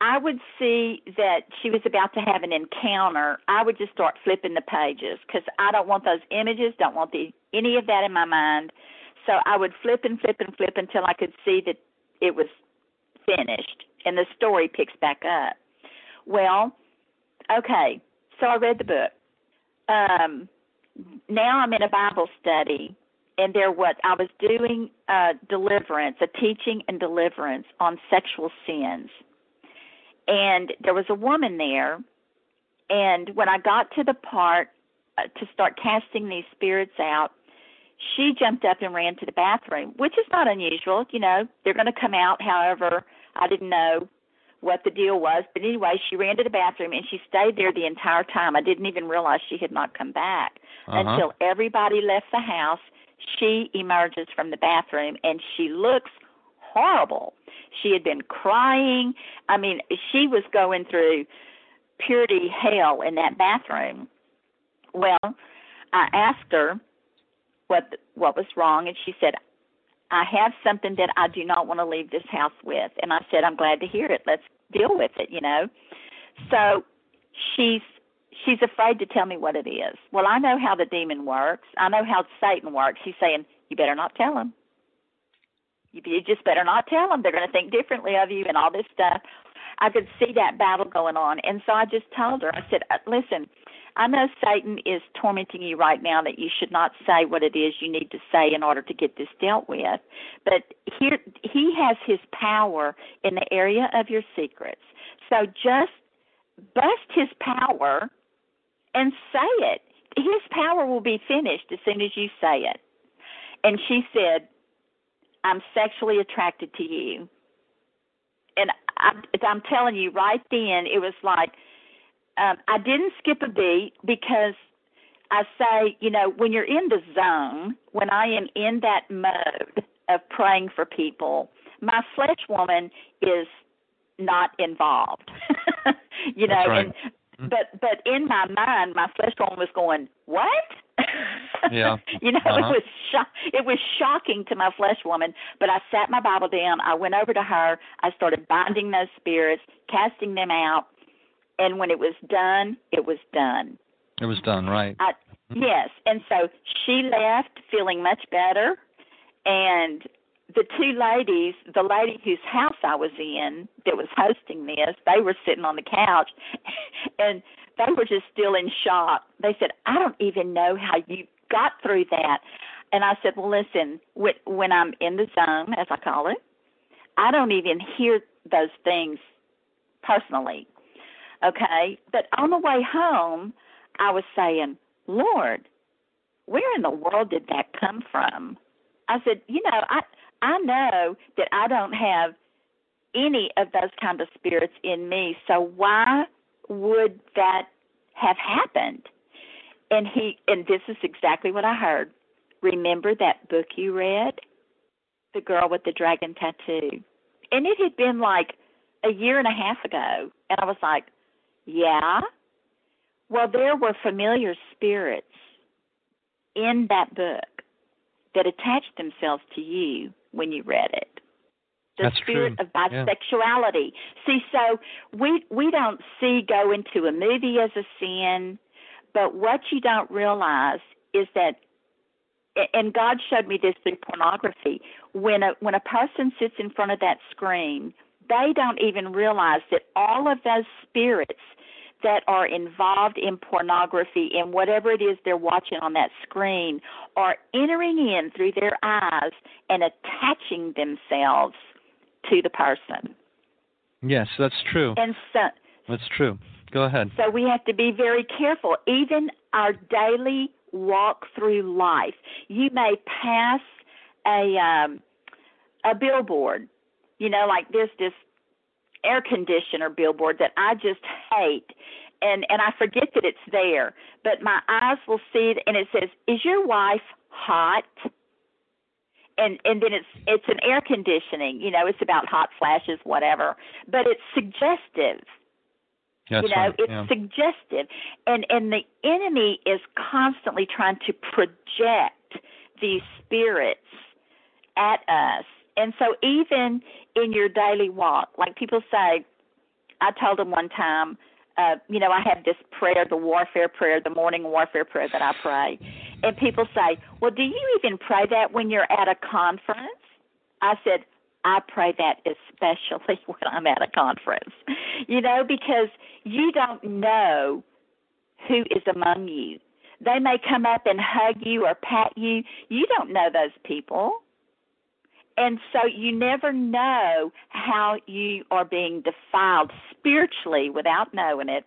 I would see that she was about to have an encounter, I would just start flipping the pages, because I don't want those images, don't want any of that in my mind. So I would flip until I could see that it was finished and the story picks back up. Well, okay, so I read the book. Now I'm in a Bible study, and I was doing deliverance, a teaching and deliverance on sexual sins. And there was a woman there, and when I got to the part to start casting these spirits out, she jumped up and ran to the bathroom, which is not unusual. You know, they're going to come out. However, I didn't know what the deal was. But anyway, she ran to the bathroom, and she stayed there the entire time. I didn't even realize she had not come back until everybody left the house. She emerges from the bathroom, and she looks horrible. She had been crying. I mean, she was going through purity hell in that bathroom. Well, I asked her what was wrong, and she said, I have something that I do not want to leave this house with. And I said, I'm glad to hear it. Let's deal with it, you know. So she's afraid to tell me what it is. Well, I know how the demon works. I know how Satan works. He's saying, you better not tell him. You just better not tell them. They're going to think differently of you and all this stuff. I could see that battle going on. And so I just told her, I said, listen, I know Satan is tormenting you right now, that you should not say what it is you need to say in order to get this dealt with. But here, he has his power in the area of your secrets. So just bust his power and say it. His power will be finished as soon as you say it. And she said, I'm sexually attracted to you. And I'm telling you right then, it was like, I didn't skip a beat, because I say, you know, when you're in the zone, when I am in that mode of praying for people, my flesh woman is not involved, you know, right. But in my mind, my flesh woman was going, what? Yeah. You know, it was shocking to my flesh woman, but I sat my Bible down. I went over to her. I started binding those spirits, casting them out, and when it was done, it was done. It was done, right. Yes, and so she left feeling much better, and the two ladies, the lady whose house I was in that was hosting this, they were sitting on the couch, and they were just still in shock. They said, I don't even know how you got through that. And I said, well, listen, when I'm in the zone, as I call it, I don't even hear those things personally, okay? But on the way home, I was saying, Lord, where in the world did that come from? I said, you know, I know that I don't have any of those kind of spirits in me, so why would that have happened? And this is exactly what I heard. Remember that book you read, The Girl with the Dragon Tattoo? And it had been like a year and a half ago, and I was like, yeah. Well, there were familiar spirits in that book that attached themselves to you when you read it. The That's spirit true. Of bisexuality. Yeah. See, so we don't see go into a movie as a sin, but what you don't realize is that, and God showed me this through pornography, when a person sits in front of that screen, they don't even realize that all of those spirits that are involved in pornography and whatever it is they're watching on that screen are entering in through their eyes and attaching themselves to the person. Yes, that's true. And so, that's true. Go ahead. So we have to be very careful. Even our daily walk through life, you may pass a billboard. You know, like there's this air conditioner billboard that I just hate, and I forget that it's there, but my eyes will see it, and it says, "Is your wife hot?" And then it's an air conditioning, you know, it's about hot flashes, whatever, but it's suggestive. That's you know, right. It's suggestive. And the enemy is constantly trying to project these spirits at us. And so even in your daily walk, like people say, I told them one time, you know, I have this prayer, the warfare prayer, the morning warfare prayer that I pray. And people say, well, do you even pray that when you're at a conference? I said, I pray that especially when I'm at a conference, you know, because you don't know who is among you. They may come up and hug you or pat you. You don't know those people. And so you never know how you are being defiled spiritually without knowing it.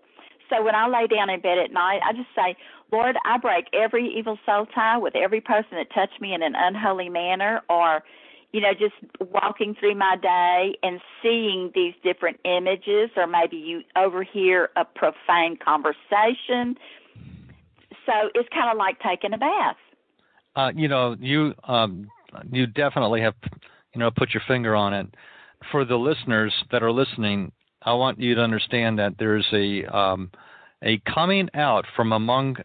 So when I lay down in bed at night, I just say, Lord, I break every evil soul tie with every person that touched me in an unholy manner, or, you know, just walking through my day and seeing these different images, or maybe you overhear a profane conversation. So it's kind of like taking a bath. You know, you definitely have, you know, put your finger on it. For the listeners that are listening, I want you to understand that there's a coming out from among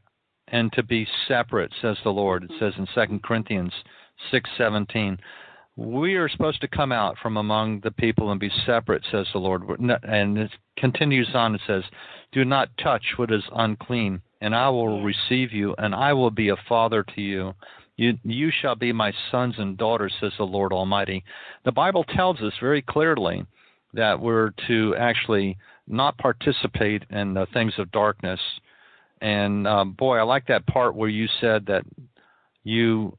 and to be separate, says the Lord. It says in 2 Corinthians 6:17, we are supposed to come out from among the people and be separate, says the Lord. And it continues on. It says, do not touch what is unclean, and I will receive you, and I will be a father to you. You shall be my sons and daughters, says the Lord Almighty. The Bible tells us very clearly that we're to actually not participate in the things of darkness. And, boy, I like that part where you said that you,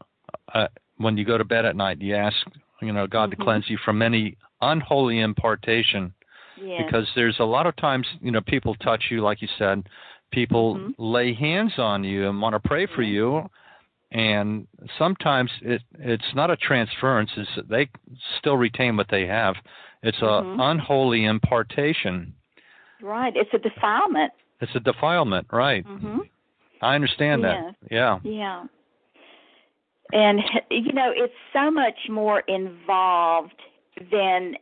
when you go to bed at night, you ask, you know, God to cleanse you from any unholy impartation. Yeah. Because there's a lot of times, you know, people touch you, like you said. People lay hands on you and want to pray for you. And sometimes it's not a transference. It's that they still retain what they have. It's an unholy impartation. Right. It's a defilement. It's a defilement, right. Mm-hmm. I understand that. Yeah. Yeah. And, you know, it's so much more involved than,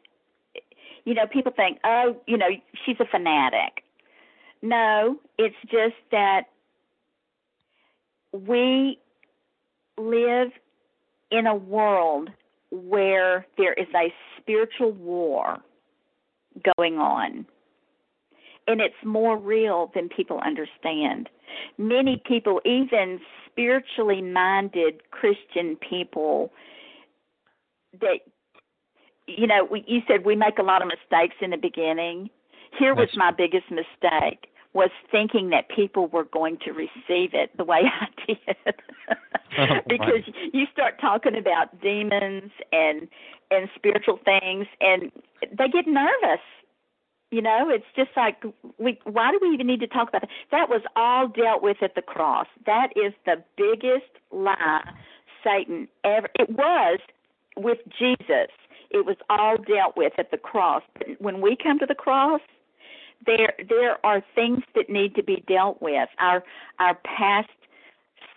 you know, people think, oh, you know, she's a fanatic. No, it's just that we live in a world where there is a spiritual war going on, and it's more real than people understand. Many people, even spiritually minded Christian people, that, you know, you said we make a lot of mistakes in the beginning. Here was my biggest mistake. was thinking that people were going to receive it the way I did. Because you start talking about demons and spiritual things, and they get nervous. You know, it's just like, why do we even need to talk about that? That was all dealt with at the cross. That is the biggest lie Satan ever. It was with Jesus. It was all dealt with at the cross. When we come to the cross, there are things that need to be dealt with. Our past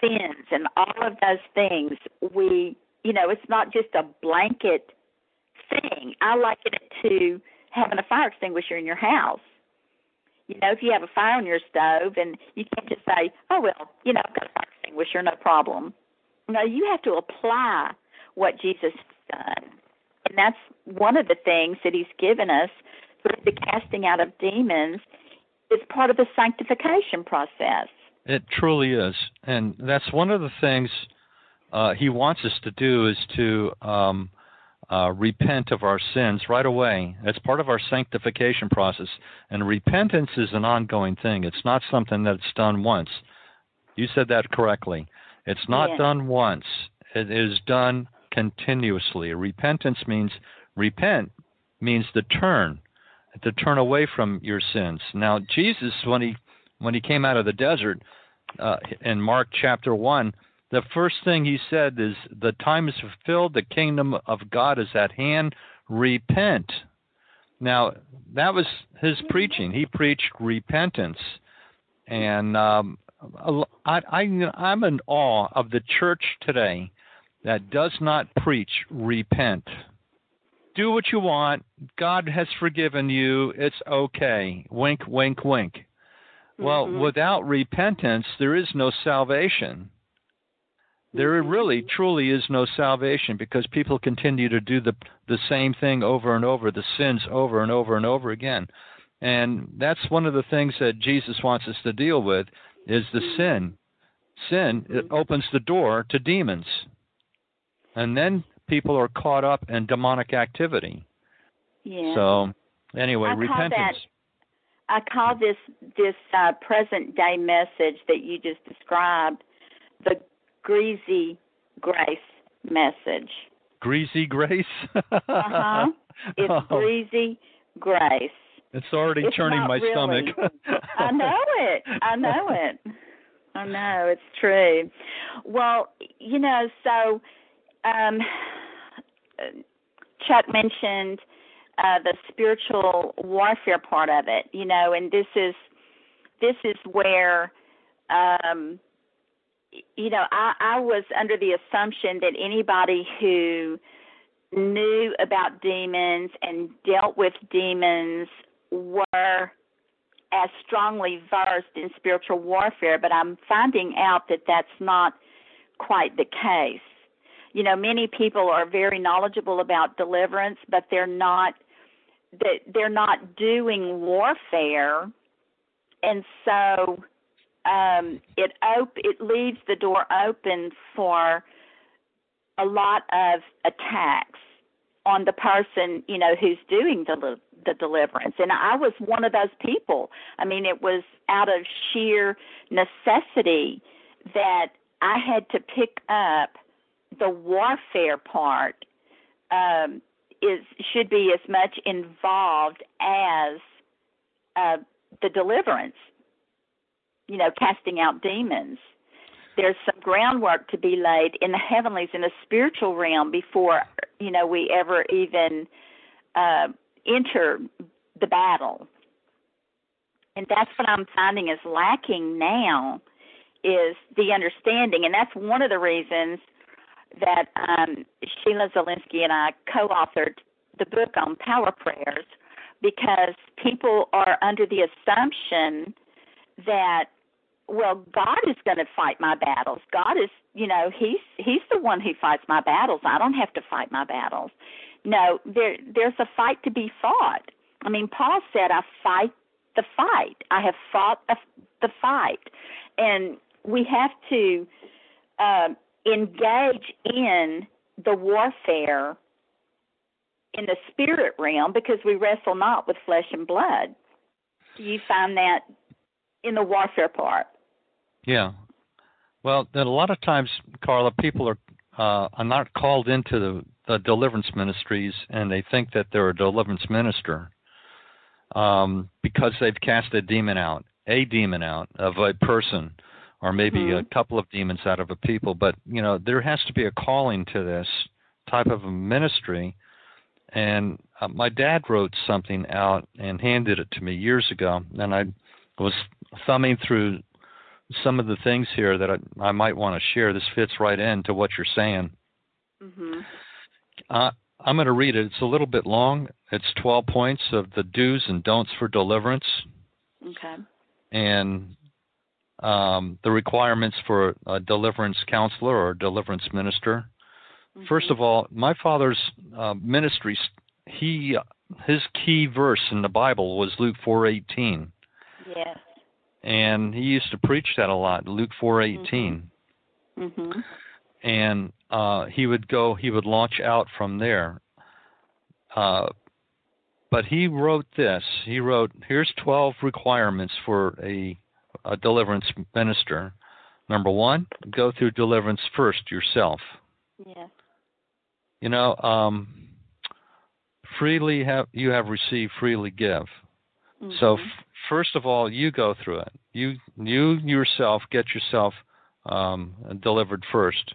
sins and all of those things. We, you know, it's not just a blanket thing. I liken it to having a fire extinguisher in your house. You know, if you have a fire on your stove and you can't just say, oh, well, you know, I've got a fire extinguisher, no problem. No, you have to apply what Jesus has done. And that's one of the things that he's given us through the casting out of demons. It's part of the sanctification process. It truly is. And that's one of the things he wants us to do, is to repent of our sins right away. That's part of our sanctification process. And repentance is an ongoing thing. It's not something that's done once. You said that correctly. It's not done once. It is done continuously. Repentance means to turn away from your sins. Now, Jesus, when he came out of the desert in Mark chapter 1, the first thing he said is, the time is fulfilled, the kingdom of God is at hand, repent. Now, that was his preaching. He preached repentance. And I'm in awe of the church today that does not preach repent. Do what you want. God has forgiven you. It's okay. Wink, wink, wink. Mm-hmm. Well, without repentance, there is no salvation. There really, truly is no salvation, because people continue to do the same thing over and over, the sins over and over and over again. And that's one of the things that Jesus wants us to deal with, is the sin. Sin, it opens the door to demons. And then people are caught up in demonic activity. Yeah. So, anyway, repentance. I call this present-day message that you just described the greasy grace message. Greasy grace? Uh-huh. It's greasy grace. It's already churning my stomach. I know, it's true. Well, you know, so Chuck mentioned the spiritual warfare part of it, you know, and this is where you know, I was under the assumption that anybody who knew about demons and dealt with demons were as strongly versed in spiritual warfare, but I'm finding out that that's not quite the case. You know, many people are very knowledgeable about deliverance, but they're not doing warfare, and so it leaves the door open for a lot of attacks on the person, you know, who's doing the deliverance. And I was one of those people. I mean, it was out of sheer necessity that I had to pick up the warfare part. Should be as much involved as the deliverance. You know, casting out demons. There's some groundwork to be laid in the heavenlies, in the spiritual realm, before, you know, we ever even enter the battle. And that's what I'm finding is lacking now, is the understanding. And that's one of the reasons that Sheila Zelinsky and I co-authored the book on power prayers, because people are under the assumption that, well, God is going to fight my battles. God is, you know, he's the one who fights my battles. I don't have to fight my battles. No, there's a fight to be fought. I mean, Paul said, I fight the fight. I have fought the fight. And we have to engage in the warfare in the spirit realm, because we wrestle not with flesh and blood. Do you find that in the warfare part. Yeah. Well, then a lot of times, Carla, people are not called into the deliverance ministries, and they think that they're a deliverance minister because they've cast a demon out of a person, or maybe a couple of demons out of a people. But, you know, there has to be a calling to this type of a ministry. And my dad wrote something out and handed it to me years ago, and I was thumbing through some of the things here that I might want to share. This fits right into what you're saying. Mm-hmm. I'm going to read it. It's a little bit long. It's 12 points of the do's and don'ts for deliverance. Okay. And the requirements for a deliverance counselor or a deliverance minister. Mm-hmm. First of all, my father's ministry, his key verse in the Bible was Luke 4:18. Yes. And he used to preach that a lot, Luke 4:18. Mm-hmm. And he would launch out from there. But he wrote this. He wrote, here's 12 requirements for a deliverance minister. Number one, go through deliverance first yourself. Yeah. You know, you have received, freely give. Mm-hmm. So first of all, you go through it. You yourself get yourself delivered first.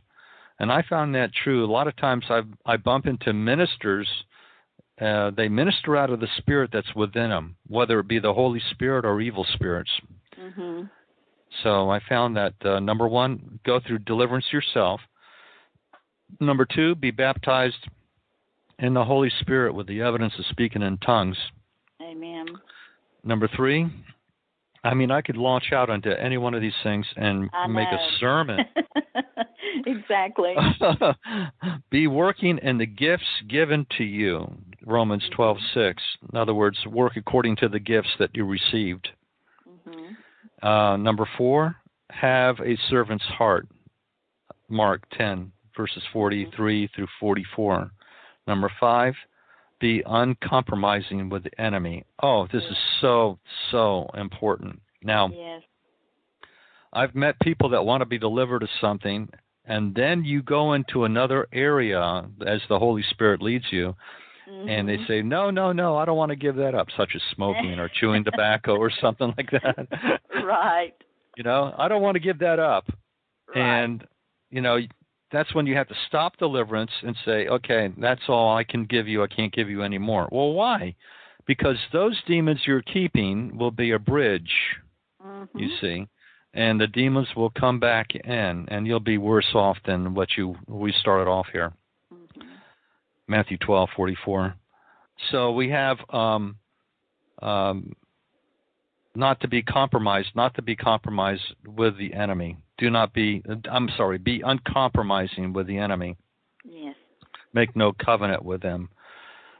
And I found that true. A lot of times I bump into ministers. They minister out of the spirit that's within them, whether it be the Holy Spirit or evil spirits. Mm-hmm. So I found that, number one, go through deliverance yourself. Number two, be baptized in the Holy Spirit with the evidence of speaking in tongues. Amen. Number three, I mean, I could launch out onto any one of these things and make a sermon. Exactly. Be working in the gifts given to you, Romans 12:6. In other words, work according to the gifts that you received. Mm-hmm. Number four, have a servant's heart, Mark 10, verses 43 through 44. Number five, be uncompromising with the enemy. Oh, this is so, so important. Now, yes. I've met people that want to be delivered of something, and then you go into another area as the Holy Spirit leads you, mm-hmm. and they say, no, I don't want to give that up, such as smoking or chewing tobacco or something like that. Right. You know, I don't want to give that up. Right. And, you know, that's when you have to stop deliverance and say, okay, that's all I can give you. I can't give you any more. Well, why? Because those demons you're keeping will be a bridge, mm-hmm. you see, and the demons will come back in, and you'll be worse off than what we started off here. Mm-hmm. Matthew 12:44. So we have not to be compromised with the enemy. Be uncompromising with the enemy. Yes. Make no covenant with them.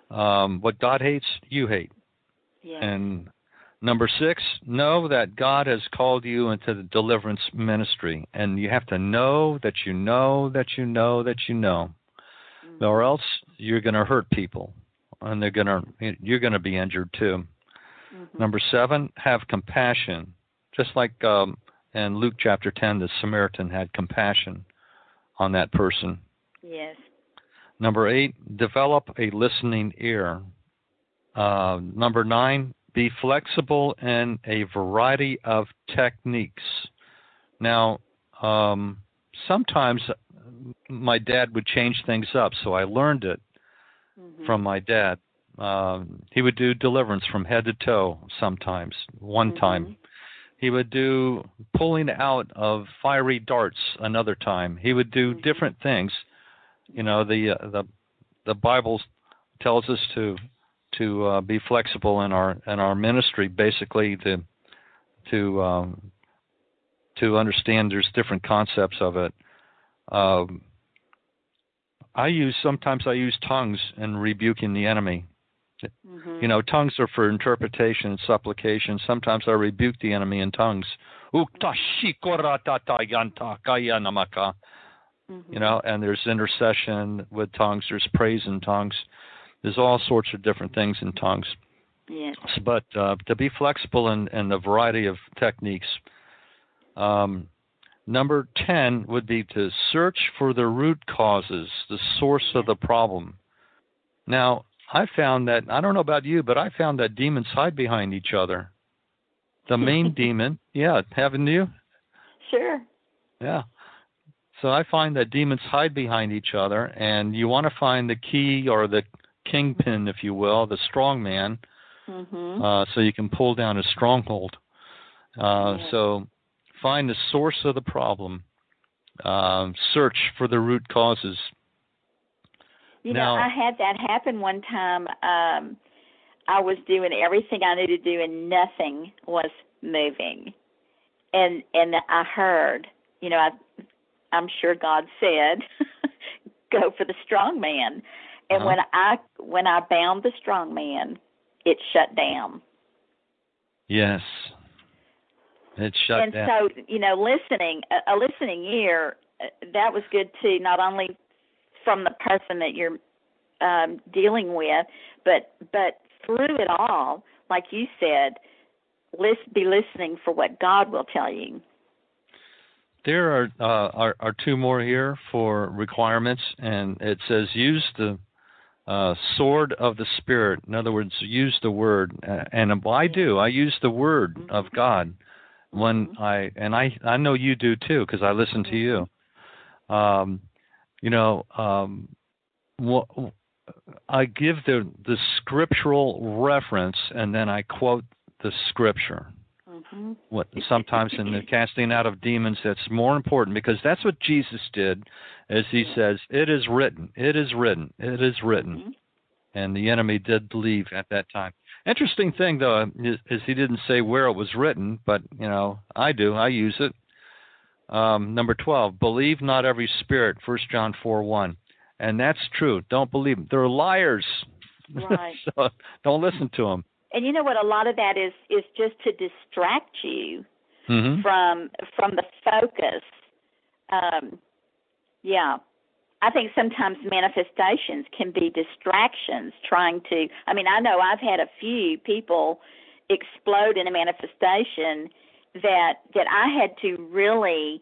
What God hates, you hate. Yes. And number six, know that God has called you into the deliverance ministry. And you have to know that you know that you know that you know. Mm-hmm. Or else you're going to hurt people. And you're going to be injured too. Mm-hmm. Number seven, have compassion. Just like in Luke chapter 10, the Samaritan had compassion on that person. Yes. Number eight, develop a listening ear. Number nine, be flexible in a variety of techniques. Now, sometimes my dad would change things up, so I learned it mm-hmm. from my dad. He would do deliverance from head to toe sometimes. One mm-hmm. time he would do pulling out of fiery darts. Another time he would do mm-hmm. different things. You know, the Bible tells us to be flexible in our ministry, basically to understand there's different concepts of it. I sometimes use tongues in rebuking the enemy. Mm-hmm. You know, tongues are for interpretation and supplication. Sometimes I rebuke the enemy in tongues. Mm-hmm. You know, and there's intercession with tongues. There's praise in tongues. There's all sorts of different things in tongues. Yes. But to be flexible in the variety of techniques. Number 10 would be to search for the root causes, the source of the problem. Now, I found that, I don't know about you, but I found that demons hide behind each other. The main demon, yeah, haven't you? Sure. Yeah. So I find that demons hide behind each other, and you want to find the key or the kingpin, if you will, the strong man, so you can pull down a stronghold. So find the source of the problem. Search for the root causes. You know, I had that happen one time. I was doing everything I knew to do, and nothing was moving. And I heard, you know, I'm sure God said, go for the strong man. And when I bound the strong man, it shut down. Yes. It shut down. And so, you know, listening, a listening ear, that was good too, not only from the person that you're dealing with, but through it all, like you said, be listening for what God will tell you. There are two more here for requirements, and it says use the sword of the Spirit. In other words, use the Word, and I do. I use the Word of God when I know you do too, because I listen to you. I give the scriptural reference, and then I quote the scripture. Sometimes in the casting out of demons, that's more important, because that's what Jesus did, as he says, it is written, it is written, it is written. And the enemy did believe at that time. Interesting thing, though, is he didn't say where it was written, but, you know, I do. I use it. Number 12, believe not every spirit, 1 John 4:1. And that's true. Don't believe them. They're liars. Right. So don't listen to them. And you know what? A lot of that is just to distract you from the focus. I think sometimes manifestations can be distractions. I know I've had a few people explode in a manifestation that I had to really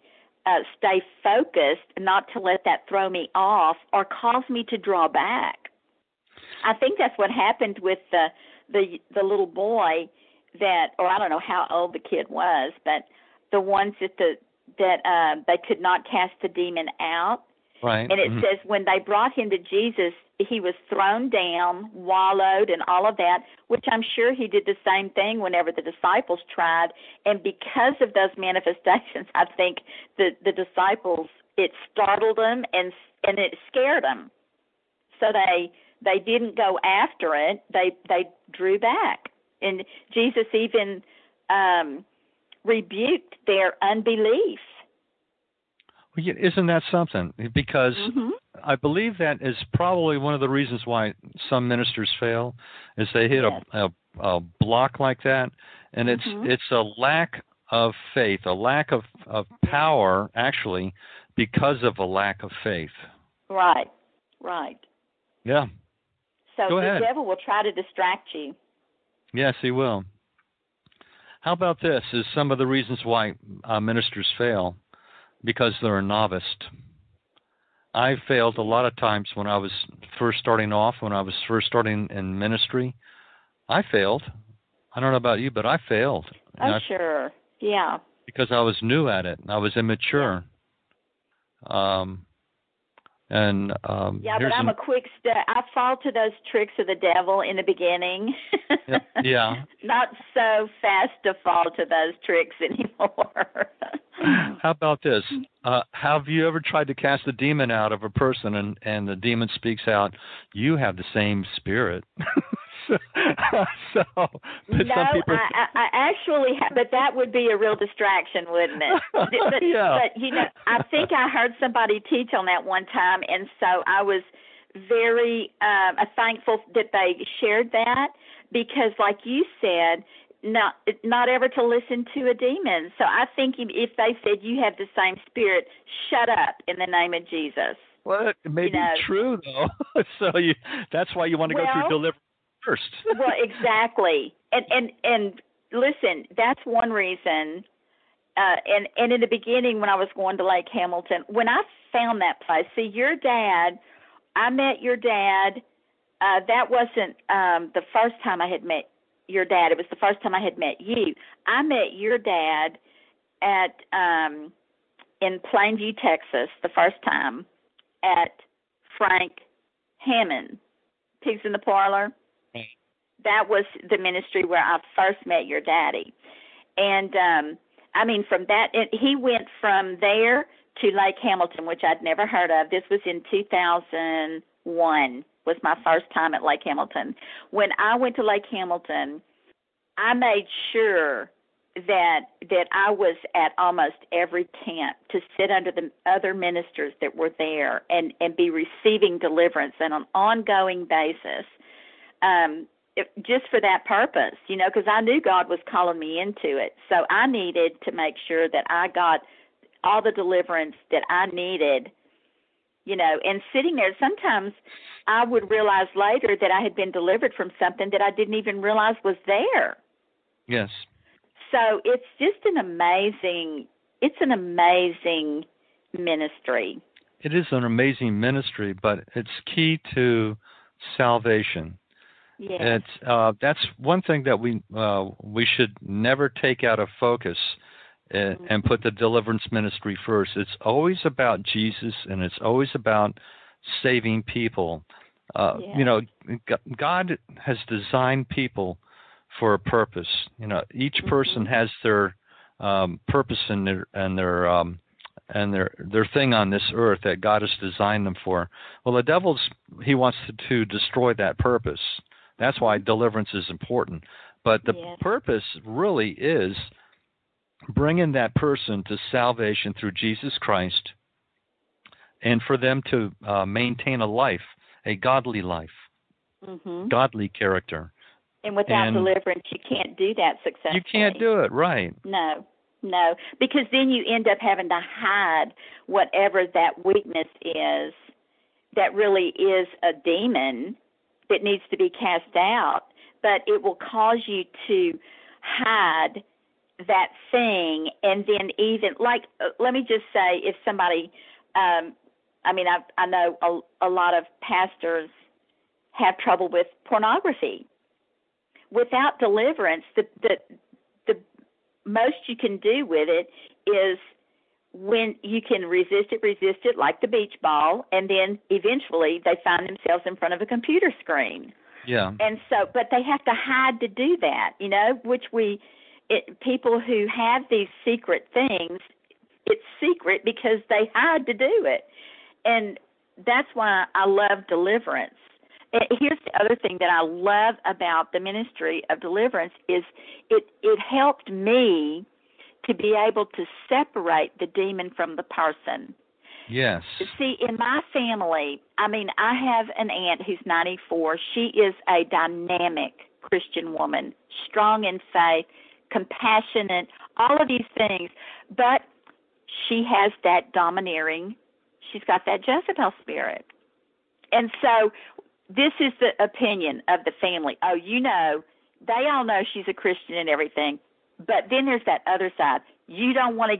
stay focused, not to let that throw me off or cause me to draw back. I think that's what happened with the little boy or I don't know how old the kid was, but the ones that they could not cast the demon out. Right. And it says when they brought him to Jesus, he was thrown down, wallowed, and all of that, which I'm sure he did the same thing whenever the disciples tried. And because of those manifestations, I think the disciples, it startled them and it scared them. So they didn't go after it. They drew back. And Jesus even rebuked their unbelief. Well, isn't that something? Because I believe that is probably one of the reasons why some ministers fail, is they hit a block like that. And it's a lack of faith, a lack of power, actually, because of a lack of faith. Right. Yeah. So the devil will try to distract you. Yes, he will. How about this? Is some of the reasons why ministers fail? Because they're a novice. I failed a lot of times when I was first starting off, when I was first starting in ministry. I failed. I don't know about you, but I failed. Sure. Yeah. Because I was new at it. I was immature. But I'm a quick step. I fall to those tricks of the devil in the beginning. Yeah. Not so fast to fall to those tricks anymore. How about this? Have you ever tried to cast a demon out of a person and the demon speaks out, you have the same spirit? I actually have, but that would be a real distraction, wouldn't it? But, you know, I think I heard somebody teach on that one time, and so I was very thankful that they shared that, because like you said, not ever to listen to a demon. So I think if they said you have the same spirit, shut up in the name of Jesus. Well, it may be true, though. So that's why you want to go through deliverance. first. Well, exactly. And listen, that's one reason. And in the beginning, when I was going to Lake Hamilton, when I found that place, see, your dad, I met your dad. That wasn't the first time I had met your dad. It was the first time I had met you. I met your dad at in Plainview, Texas, the first time at Frank Hammond, Pigs in the Parlor. That was the ministry where I first met your daddy. And I mean, from that, he went from there to Lake Hamilton, which I'd never heard of. This was in 2001, was my first time at Lake Hamilton. When I went to Lake Hamilton, I made sure that I was at almost every camp to sit under the other ministers that were there and be receiving deliverance on an ongoing basis, just for that purpose, you know, because I knew God was calling me into it. So I needed to make sure that I got all the deliverance that I needed, you know, and sitting there, sometimes I would realize later that I had been delivered from something that I didn't even realize was there. Yes. So it's just an amazing ministry. It is an amazing ministry, but it's key to salvation. Yes. It's, that's one thing that we should never take out of focus and put the deliverance ministry first. It's always about Jesus, and it's always about saving people. Yes. You know, God has designed people for a purpose. You know, each person has their purpose and their thing on this earth that God has designed them for. Well, the devil's, he wants to destroy that purpose. That's why deliverance is important. But the purpose really is bringing that person to salvation through Jesus Christ, and for them to maintain a life, a godly life, godly character. And without deliverance, you can't do that successfully. You can't do it, right. No, because then you end up having to hide whatever that weakness is that really is a demon that needs to be cast out, but it will cause you to hide that thing. And then even, like, let me just say, if somebody, I mean, I know a lot of pastors have trouble with pornography. Without deliverance, the most you can do with it is when you can resist it like the beach ball, and then eventually they find themselves in front of a computer screen. Yeah. And so, but they have to hide to do that, you know, which people who have these secret things, it's secret because they hide to do it. And that's why I love deliverance. Here's the other thing that I love about the ministry of deliverance is it helped me to be able to separate the demon from the person. Yes. See, in my family, I mean, I have an aunt who's 94. She is a dynamic Christian woman, strong in faith, compassionate, all of these things. But she has that domineering, she's got that Jezebel spirit. And so this is the opinion of the family. Oh, you know, they all know she's a Christian and everything. But then there's that other side. You don't want to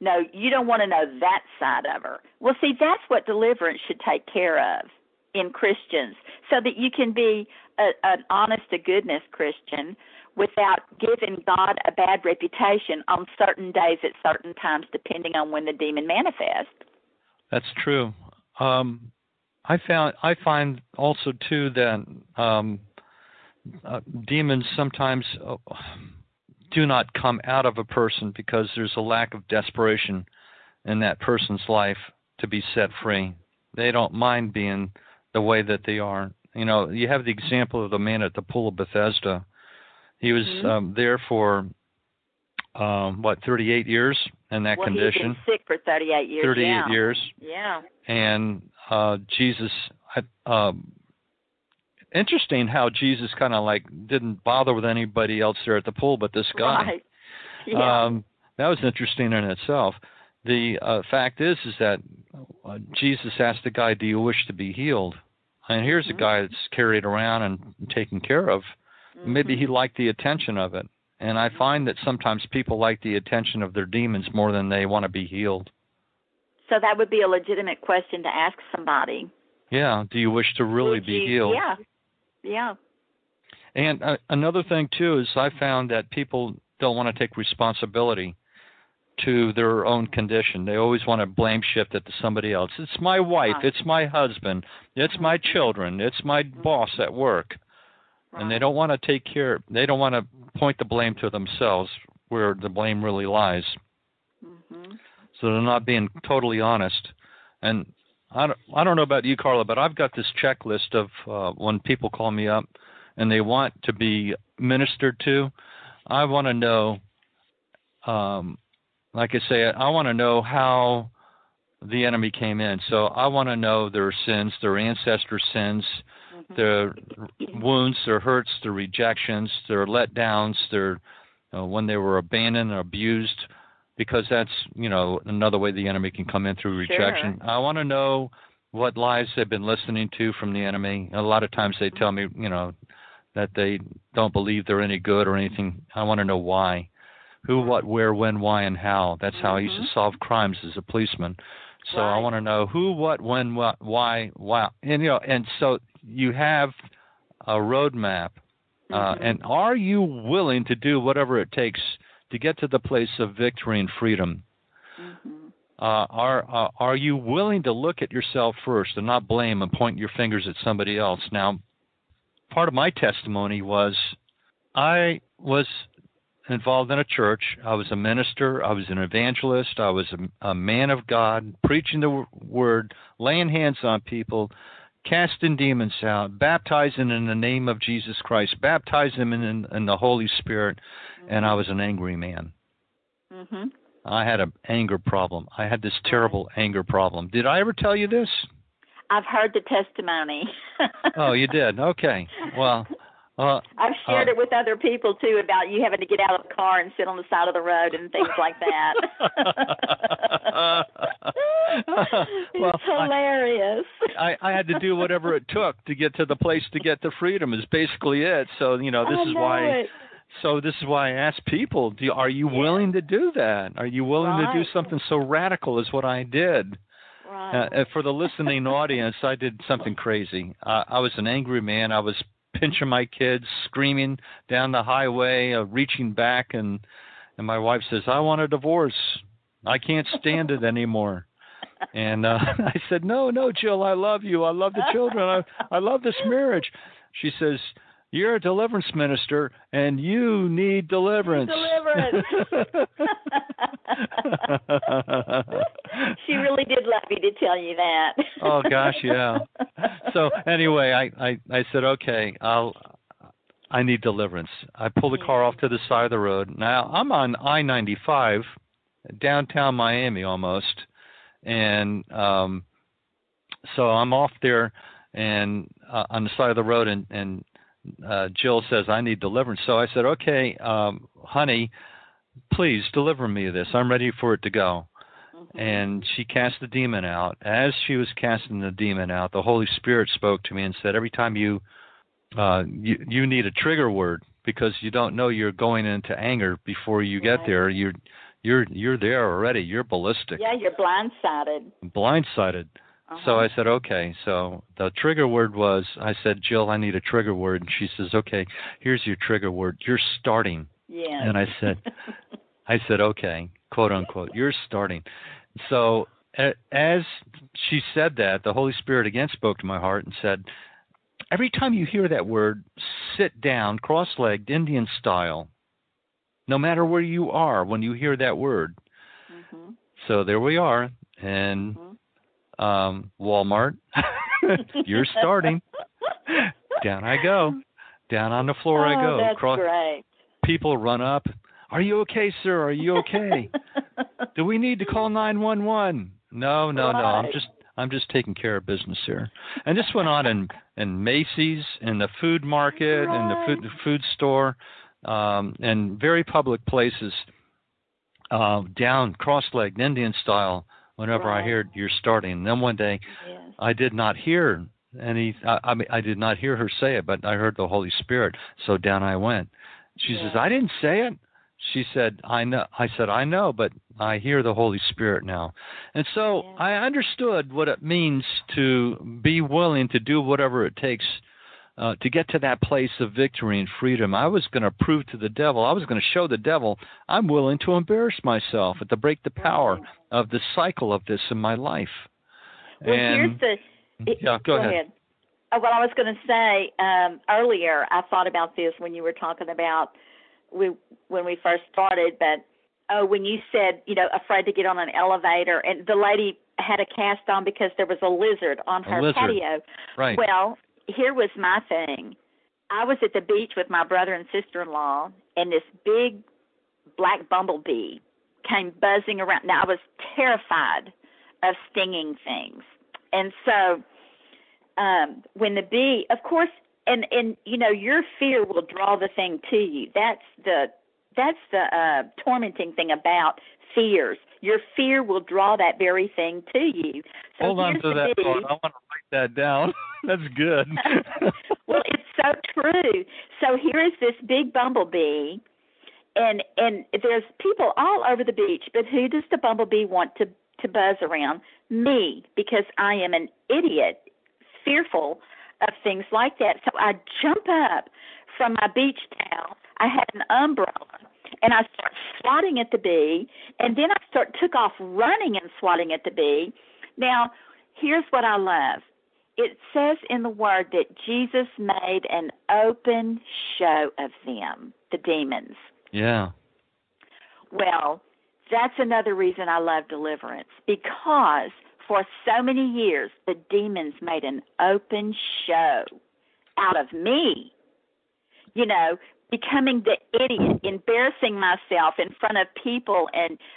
know that side of her. Well, see, that's what deliverance should take care of in Christians, so that you can be an honest-to-goodness Christian without giving God a bad reputation on certain days at certain times, depending on when the demon manifests. That's true. I find also too that demons sometimes do not come out of a person because there's a lack of desperation in that person's life to be set free. They don't mind being the way that they are. You know, you have the example of the man at the Pool of Bethesda. He was there for 38 years in that condition. He'd been sick for 38 years. 38 years. Yeah. And Jesus, interesting how Jesus kind of like didn't bother with anybody else there at the pool but this guy. Right. Yeah. That was interesting in itself. The fact is that Jesus asked the guy, "Do you wish to be healed?" And here's a guy that's carried around and taken care of. Maybe he liked the attention of it. And I find that sometimes people like the attention of their demons more than they want to be healed. So that would be a legitimate question to ask somebody. Yeah. Do you wish to really be healed? Yeah. Yeah. And another thing, too, is I found that people don't want to take responsibility to their own condition. They always want to blame shift it to somebody else. It's my wife. Right. It's my husband. It's my children. It's my boss at work. Right. And they don't want to take care. They don't want to point the blame to themselves where the blame really lies. Mm-hmm. So they're not being totally honest. And I don't know about you, Carla, but I've got this checklist of when people call me up and they want to be ministered to, I want to know, like I say, I want to know how the enemy came in. So I want to know their sins, their ancestor sins, their wounds, their hurts, their rejections, their letdowns, their when they were abandoned or abused, because that's, you know, another way the enemy can come in through rejection. Sure. I want to know what lies they've been listening to from the enemy. A lot of times they tell me, you know, that they don't believe they're any good or anything. I want to know why. Who, what, where, when, why, and how. That's how I used to solve crimes as a policeman. So why? I want to know who, what, when, what, why, wow. And, you know, and so you have a roadmap. And are you willing to do whatever it takes to get to the place of victory and freedom? Are you willing to look at yourself first and not blame and point your fingers at somebody else? Now, part of my testimony was I was involved in a church. I was a minister. I was an evangelist. I was a man of God, preaching the word, laying hands on people, casting demons out, baptizing in the name of Jesus Christ, baptizing them in the Holy Spirit, and I was an angry man. I had an anger problem. I had this terrible anger problem. Did I ever tell you this? I've heard the testimony. Oh, you did? Okay. Well, I've shared it with other people, too, about you having to get out of the car and sit on the side of the road and things like that. It's hilarious. I had to do whatever it took to get to the place to get to freedom is basically it. So, you know, this is why I ask people, are you willing to do that? Are you willing to do something so radical as what I did? Right. For the listening audience, I did something crazy. I was an angry man. I was pinching my kids, screaming down the highway, reaching back, and my wife says, I want a divorce. I can't stand it anymore. And I said, no, Jill, I love you. I love the children. I love this marriage. She says, you're a deliverance minister, and you need deliverance. She really did love me to tell you that. Oh, gosh, yeah. So anyway, I said, okay, I need deliverance. I pulled the car off to the side of the road. Now, I'm on I-95, downtown Miami almost, and so I'm off there and on the side of the road, and Jill says, I need deliverance. So I said, okay, honey, please deliver me this. I'm ready for it to go. And she cast the demon out. As she was casting the demon out, the Holy Spirit spoke to me and said, every time you need a trigger word, because you don't know you're going into anger before you get there. You're there already. You're ballistic. Yeah, you're blindsided. So I said, okay. So the trigger word was, I said, Jill, I need a trigger word. And she says, okay, here's your trigger word. You're starting. Yeah. And I said, okay, quote unquote, you're starting. So as she said that, the Holy Spirit again spoke to my heart and said, every time you hear that word, sit down, cross-legged, Indian style, no matter where you are when you hear that word. So there we are. And Walmart, you're starting. Down I go. Down on the floor I go. That's great. People run up. Are you okay, sir? Are you okay? Do we need to call 911? No. I'm just taking care of business here. And this went on in Macy's, in the food market, in the food store, and very public places. Down, cross-legged, Indian style. Whenever I heard you're starting. And then one day I did not hear And I did not hear her say it, but I heard the Holy Spirit. So down I went. She says, I didn't say it. She said, I know. I said, I know, but I hear the Holy Spirit now. And so I understood what it means to be willing to do whatever it takes to get to that place of victory and freedom. I was going to prove to the devil, I was going to show the devil, I'm willing to embarrass myself and to break the power of the cycle of this in my life. Well, and, here's the... Go ahead. Well, I was going to say earlier, I thought about this when you were talking about when we first started, but when you said, you know, afraid to get on an elevator, and the lady had a cast on because there was a lizard on her patio. Right. Well, here was my thing. I was at the beach with my brother and sister-in-law, and this big black bumblebee came buzzing around. Now, I was terrified of stinging things. And so when the bee, of course, and you know, your fear will draw the thing to you. That's the tormenting thing about fears. Your fear will draw that very thing to you. So hold on to that thought. I want to write that down. That's good. Well, it's so true. So here is this big bumblebee, and there's people all over the beach, but who does the bumblebee want to buzz around? Me, because I am an idiot, fearful of things like that. So I jump up from my beach towel. I had an umbrella, and I start swatting at the bee, and then I took off running and swatting at the bee. Now, here's what I love. It says in the Word that Jesus made an open show of them, the demons. Yeah. Well, that's another reason I love deliverance, because for so many years, the demons made an open show out of me, you know, becoming the idiot, embarrassing myself in front of people.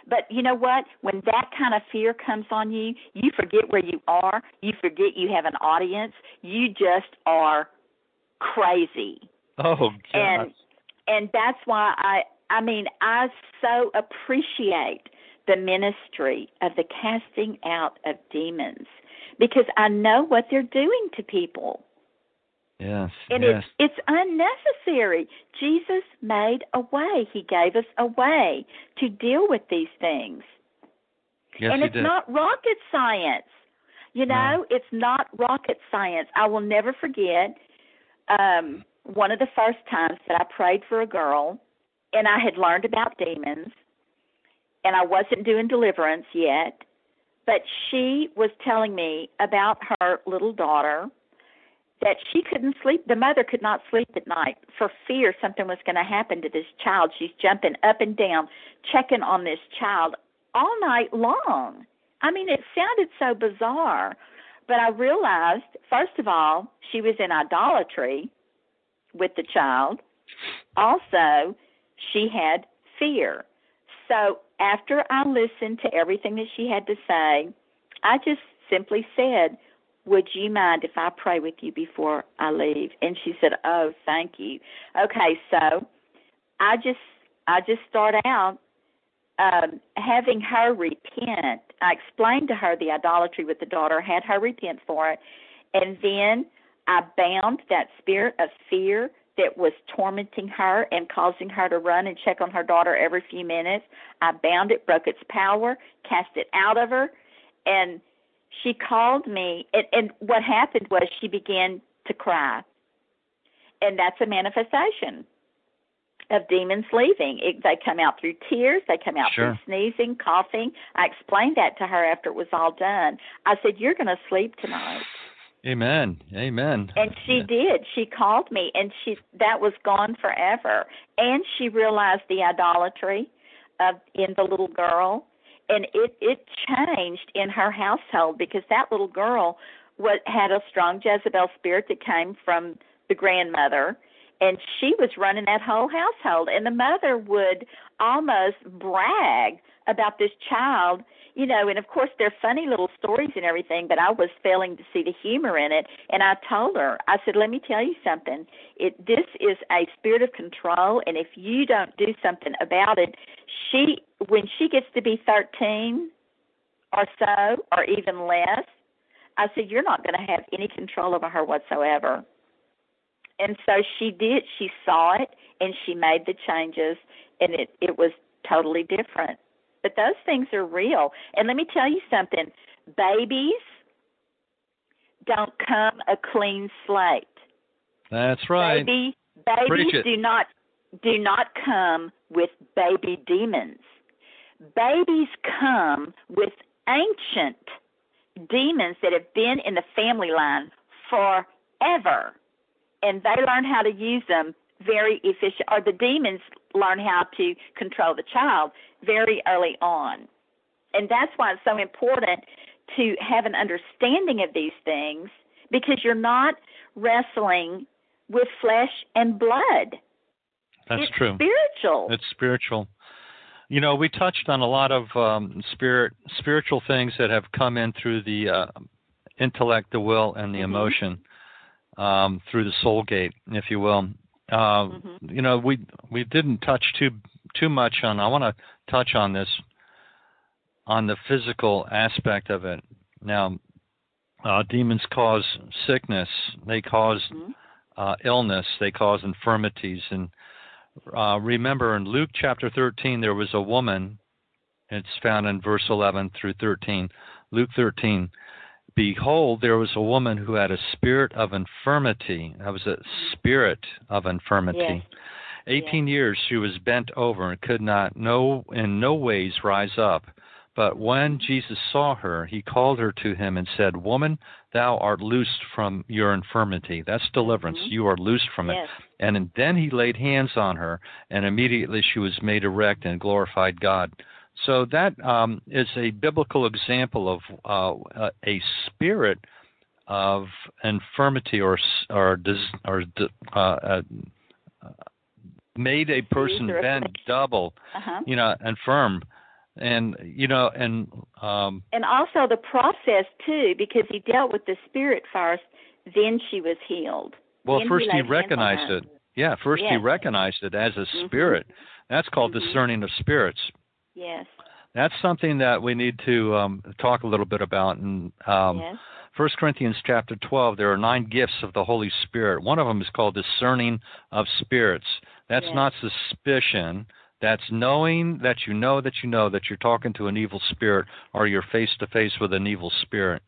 But you know what? When that kind of fear comes on you, you forget where you are. You forget you have an audience. You just are crazy. Oh, gosh. And that's why I so appreciate the ministry of the casting out of demons, because I know what they're doing to people. Yes, and yes. It's unnecessary. Jesus made a way. He gave us a way to deal with these things. Yes, and it's not rocket science. You know, It's not rocket science. I will never forget one of the first times that I prayed for a girl, and I had learned about demons, and I wasn't doing deliverance yet, but she was telling me about her little daughter, that she couldn't sleep. The mother could not sleep at night for fear something was going to happen to this child. She's jumping up and down, checking on this child all night long. I mean, it sounded so bizarre, but I realized, first of all, she was in idolatry with the child. Also, she had fear. So after I listened to everything that she had to say, I just simply said, would you mind if I pray with you before I leave? And she said, oh, thank you. Okay, so I just start out having her repent. I explained to her the idolatry with the daughter, had her repent for it, and then I bound that spirit of fear that was tormenting her and causing her to run and check on her daughter every few minutes. I bound it, broke its power, cast it out of her, and she called me, and what happened was she began to cry. And that's a manifestation of demons leaving. They come out through tears. They come out through sneezing, coughing. I explained that to her after it was all done. I said, you're going to sleep tonight. Amen. Amen. And she did. She called me, and that was gone forever. And she realized the idolatry in the little girl. And it changed in her household, because that little girl had a strong Jezebel spirit that came from the grandmother, and she was running that whole household. And the mother would almost brag about this child, you know, and of course they're funny little stories and everything, but I was failing to see the humor in it. And I told her, I said, let me tell you something. This is a spirit of control, and if you don't do something about it, when she gets to be 13 or so, or even less, I said, you're not going to have any control over her whatsoever. And so she did. She saw it, and she made the changes, and it was totally different. But those things are real. And let me tell you something. Babies don't come a clean slate. That's right. Babies do not come with baby demons. Babies come with ancient demons that have been in the family line forever, and they learn how to use them very efficient, or the demons learn how to control the child very early on. And that's why it's so important to have an understanding of these things, because you're not wrestling with flesh and blood. That's true. It's spiritual. It's spiritual. You know, we touched on a lot of spiritual things that have come in through the intellect, the will, and the emotion, through the soul gate, if you will. You know, we didn't touch too much on. I want to touch on this, on the physical aspect of it. Now, demons cause sickness. They cause illness. They cause infirmities. And remember, in Luke chapter 13, there was a woman. It's found in verse 11 through 13. Luke 13. Behold, there was a woman who had a spirit of infirmity. That was a spirit of infirmity. Yeah. 18 years she was bent over and could not in no ways rise up. But when Jesus saw her, he called her to him and said, Woman, thou art loosed from your infirmity. That's deliverance. You are loosed from it. And then he laid hands on her, and immediately she was made erect and glorified God. So that is a biblical example of a spirit of infirmity or made a person bent double, you know, infirm. And, you know, and also the process, too, because he dealt with the spirit first, then she was healed. Well, then first he recognized it. Yeah, first he recognized it as a spirit. That's called discerning of spirits. Yes. That's something that we need to talk a little bit about. And 1 Corinthians chapter 12, there are 9 gifts of the Holy Spirit. One of them is called discerning of spirits. That's not suspicion. That's knowing that you know that you know that you're talking to an evil spirit, or you're face-to-face with an evil spirit.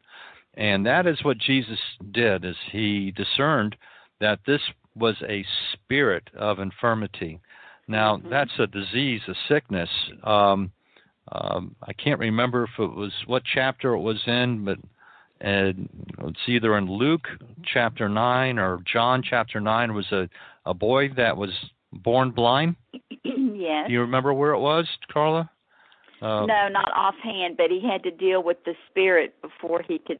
And that is what Jesus did, is he discerned that this was a spirit of infirmity. Now, that's a disease, a sickness. I can't remember if it was what chapter it was in, but it's either in Luke chapter 9 or John chapter 9. It was a boy that was born blind. Yes. Do you remember where it was, Carla? No, not offhand, but he had to deal with the spirit before he could.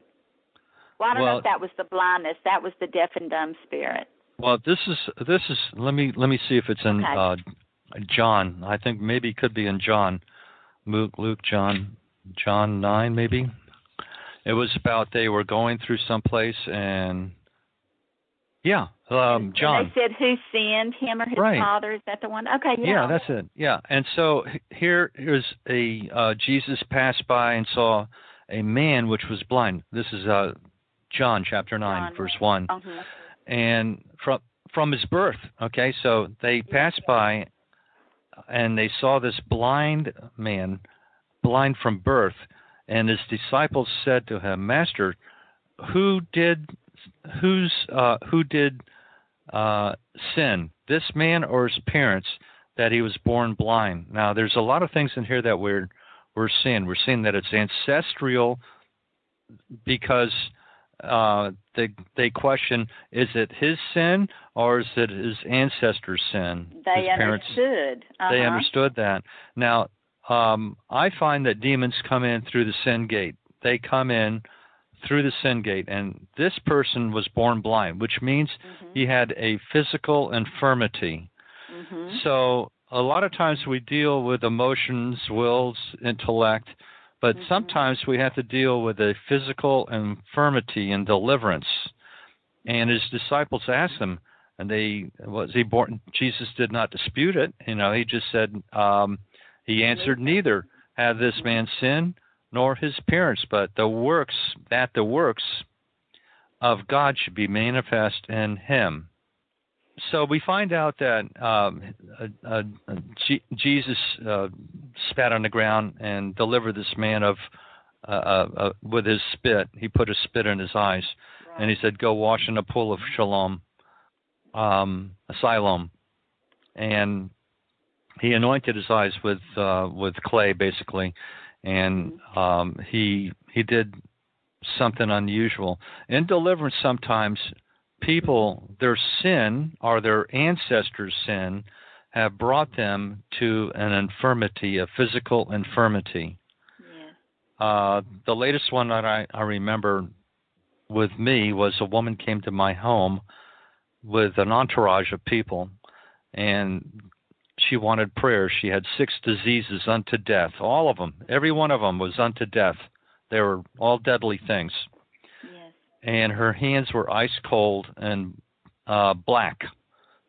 Well, I don't know if that was the blindness. That was the deaf and dumb spirit. Well, this is. Let me see if it's in John. I think maybe it could be in John, Luke, John 9, maybe. It was about they were going through someplace and. Yeah, John. And they said who sinned, him or his father? Is that the one? Okay, yeah. Yeah, that's it. Yeah, and so here is Jesus passed by and saw a man which was blind. This is John chapter 9, verse 1. And from his birth, okay, so they passed by and they saw this blind man, blind from birth, and his disciples said to him, Master, who did sin, this man or his parents, that he was born blind? Now, there's a lot of things in here that we're seeing. We're seeing that it's ancestral, because they question, is it his sin or is it his ancestors' sin? They understood. They understood that. Now, I find that demons come in through the sin gate. They come in through the sin gate, and this person was born blind, which means he had a physical infirmity. So a lot of times we deal with emotions, wills, intellect, but sometimes we have to deal with a physical infirmity and deliverance. And his disciples asked him, and was he born? Jesus did not dispute it. You know, he just said, he answered, neither have this man sinned nor his appearance, but the works of God should be manifest in him. So we find out that Jesus spat on the ground and delivered this man with his spit. He put a spit in his eyes, right. And he said, "Go wash in the pool of Siloam." And he anointed his eyes with clay, basically, and he did something unusual. In deliverance, sometimes people, their sin or their ancestors' sin, have brought them to an infirmity, a physical infirmity. Yeah. The latest one that I remember with me was a woman came to my home with an entourage of people, and she wanted prayer. She had 6 diseases unto death, all of them. Every one of them was unto death. They were all deadly things. Yes. And her hands were ice cold and black.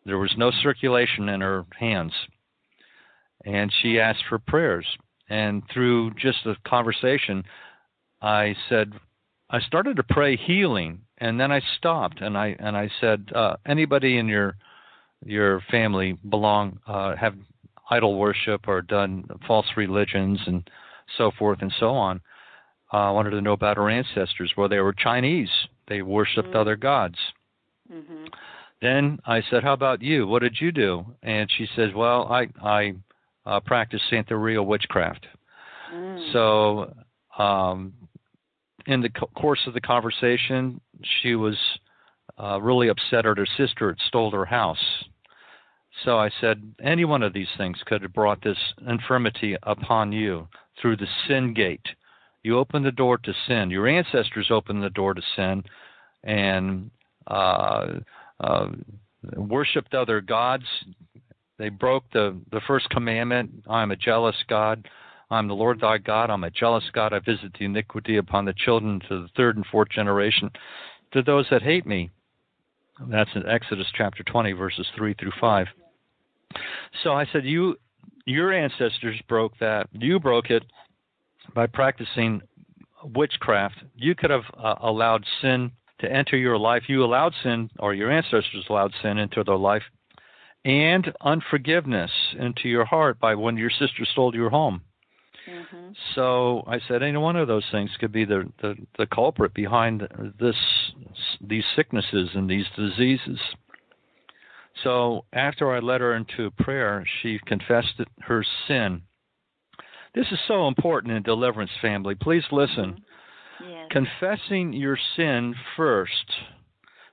There was no circulation in her hands. And she asked for prayers. And through just a conversation, I started to pray healing, and then I stopped, and I said, anybody in your family have idol worship or done false religions and so forth and so on. I wanted to know about her ancestors. Well, they were Chinese. They worshipped other gods. Mm-hmm. Then I said, how about you? What did you do? And she says, well, I practiced Santeria witchcraft. Mm. So in the course of the conversation, she was really upset at her sister had stole her house. So I said, any one of these things could have brought this infirmity upon you through the sin gate. You open the door to sin. Your ancestors opened the door to sin and worshipped other gods. They broke the first commandment. I'm a jealous God. I'm the Lord thy God. I'm a jealous God. I visit the iniquity upon the children to the 3rd and 4th generation, to those that hate me. That's in Exodus chapter 20, verses 3-5. So I said, your ancestors broke that. You broke it by practicing witchcraft. You could have allowed sin to enter your life. You allowed sin, or your ancestors allowed sin into their life, and unforgiveness into your heart by when your sister stole your home. Mm-hmm. So I said, any one of those things could be the culprit behind these sicknesses and these diseases. So after I led her into prayer, she confessed her sin. This is so important in deliverance, family. Please listen. Mm-hmm. Yes. Confessing your sin first,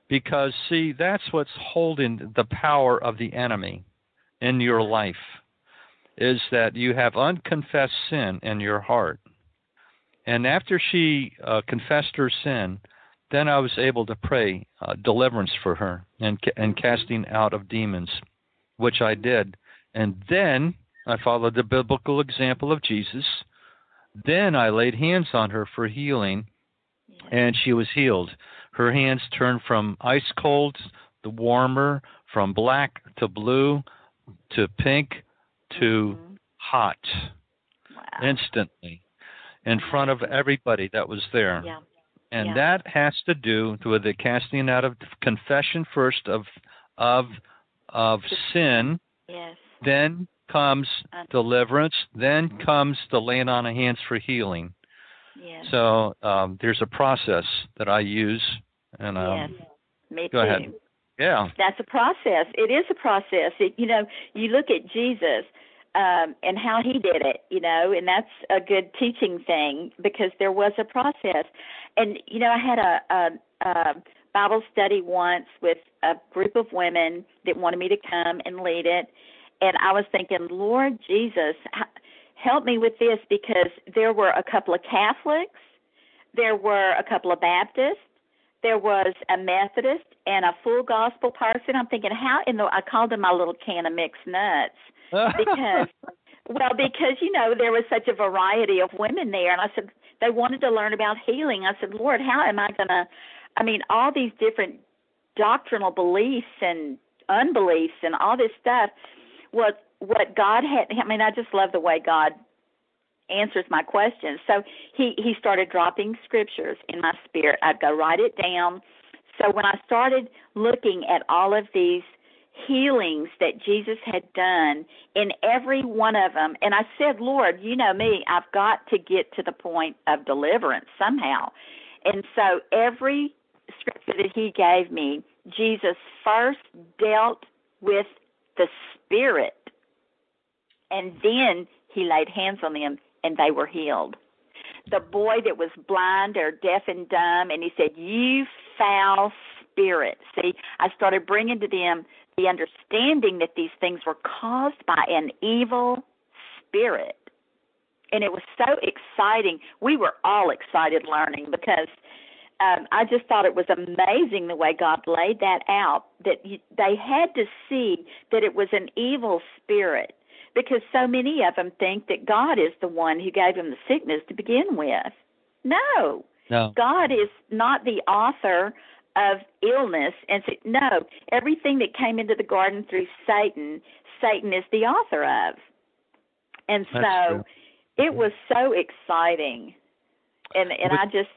because, see, that's what's holding the power of the enemy in your life, is that you have unconfessed sin in your heart. And after she confessed her sin, then I was able to pray deliverance for her and casting out of demons, which I did. And then I followed the biblical example of Jesus. Then I laid hands on her for healing, and she was healed. Her hands turned from ice cold to warmer, from black to blue to pink to hot. Wow. Instantly, in front of everybody that was there. Yeah. And that has to do with the casting out of confession first of sin. Yes. Then comes deliverance. Then comes the laying on of hands for healing. Yes. So there's a process that I use. And yes. Me go too. Ahead. Yeah. That's a process. It is a process. You look at Jesus and how he did it, and that's a good teaching thing, because there was a process. And, I had a Bible study once with a group of women that wanted me to come and lead it. And I was thinking, Lord Jesus, help me with this, because there were a couple of Catholics, there were a couple of Baptists, there was a Methodist and a full gospel person. I'm thinking, I called them my little can of mixed nuts, because there was such a variety of women there. And I said, they wanted to learn about healing. I said, Lord, how am I going to, all these different doctrinal beliefs and unbeliefs and all this stuff. What God had, I just love the way God answers my questions. So he started dropping scriptures in my spirit. I'd go write it down. So when I started looking at all of these healings that Jesus had done in every one of them, and I said, Lord, you know me, I've got to get to the point of deliverance somehow. And so every scripture that he gave me, Jesus first dealt with the spirit, and then he laid hands on them, and they were healed. The boy that was blind or deaf and dumb, and he said, you foul spirit. See, I started bringing to them the understanding that these things were caused by an evil spirit. And it was so exciting. We were all excited learning because I just thought it was amazing the way God laid that out, that they had to see that it was an evil spirit, because so many of them think that God is the one who gave them the sickness to begin with. No. God is not the author of illness. And no, everything that came into the garden through Satan, Satan is the author of. And so it was so exciting. And I just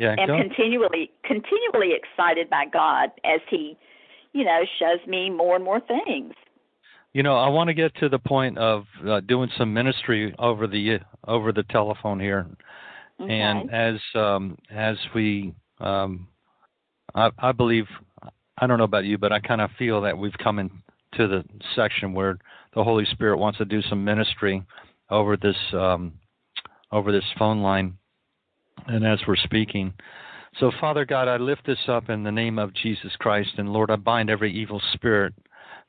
am continually excited by God as he, you know, shows me more and more things. You know, I want to get to the point of doing some ministry over the telephone here, okay. And as we, I believe, I don't know about you, but I kind of feel that we've come into the section where the Holy Spirit wants to do some ministry over this phone line, and as we're speaking. So, Father God, I lift this up in the name of Jesus Christ, and Lord, I bind every evil spirit.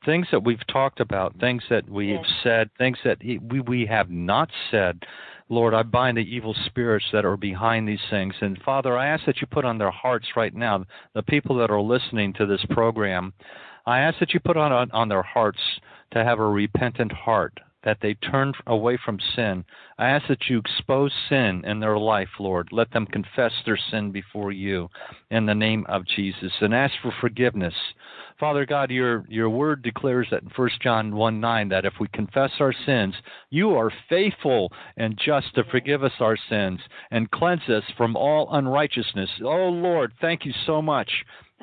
Things that we've talked about, things that we have said, things that we have not said. Lord, I bind the evil spirits that are behind these things. And, Father, I ask that you put on their hearts right now, the people that are listening to this program, I ask that you put on their hearts to have a repentant heart, that they turn away from sin. I ask that you expose sin in their life, Lord. Let them confess their sin before you in the name of Jesus, and ask for forgiveness. Father God, your word declares that in 1 John 1:9, that if we confess our sins, you are faithful and just to forgive us our sins and cleanse us from all unrighteousness. Oh, Lord, thank you so much.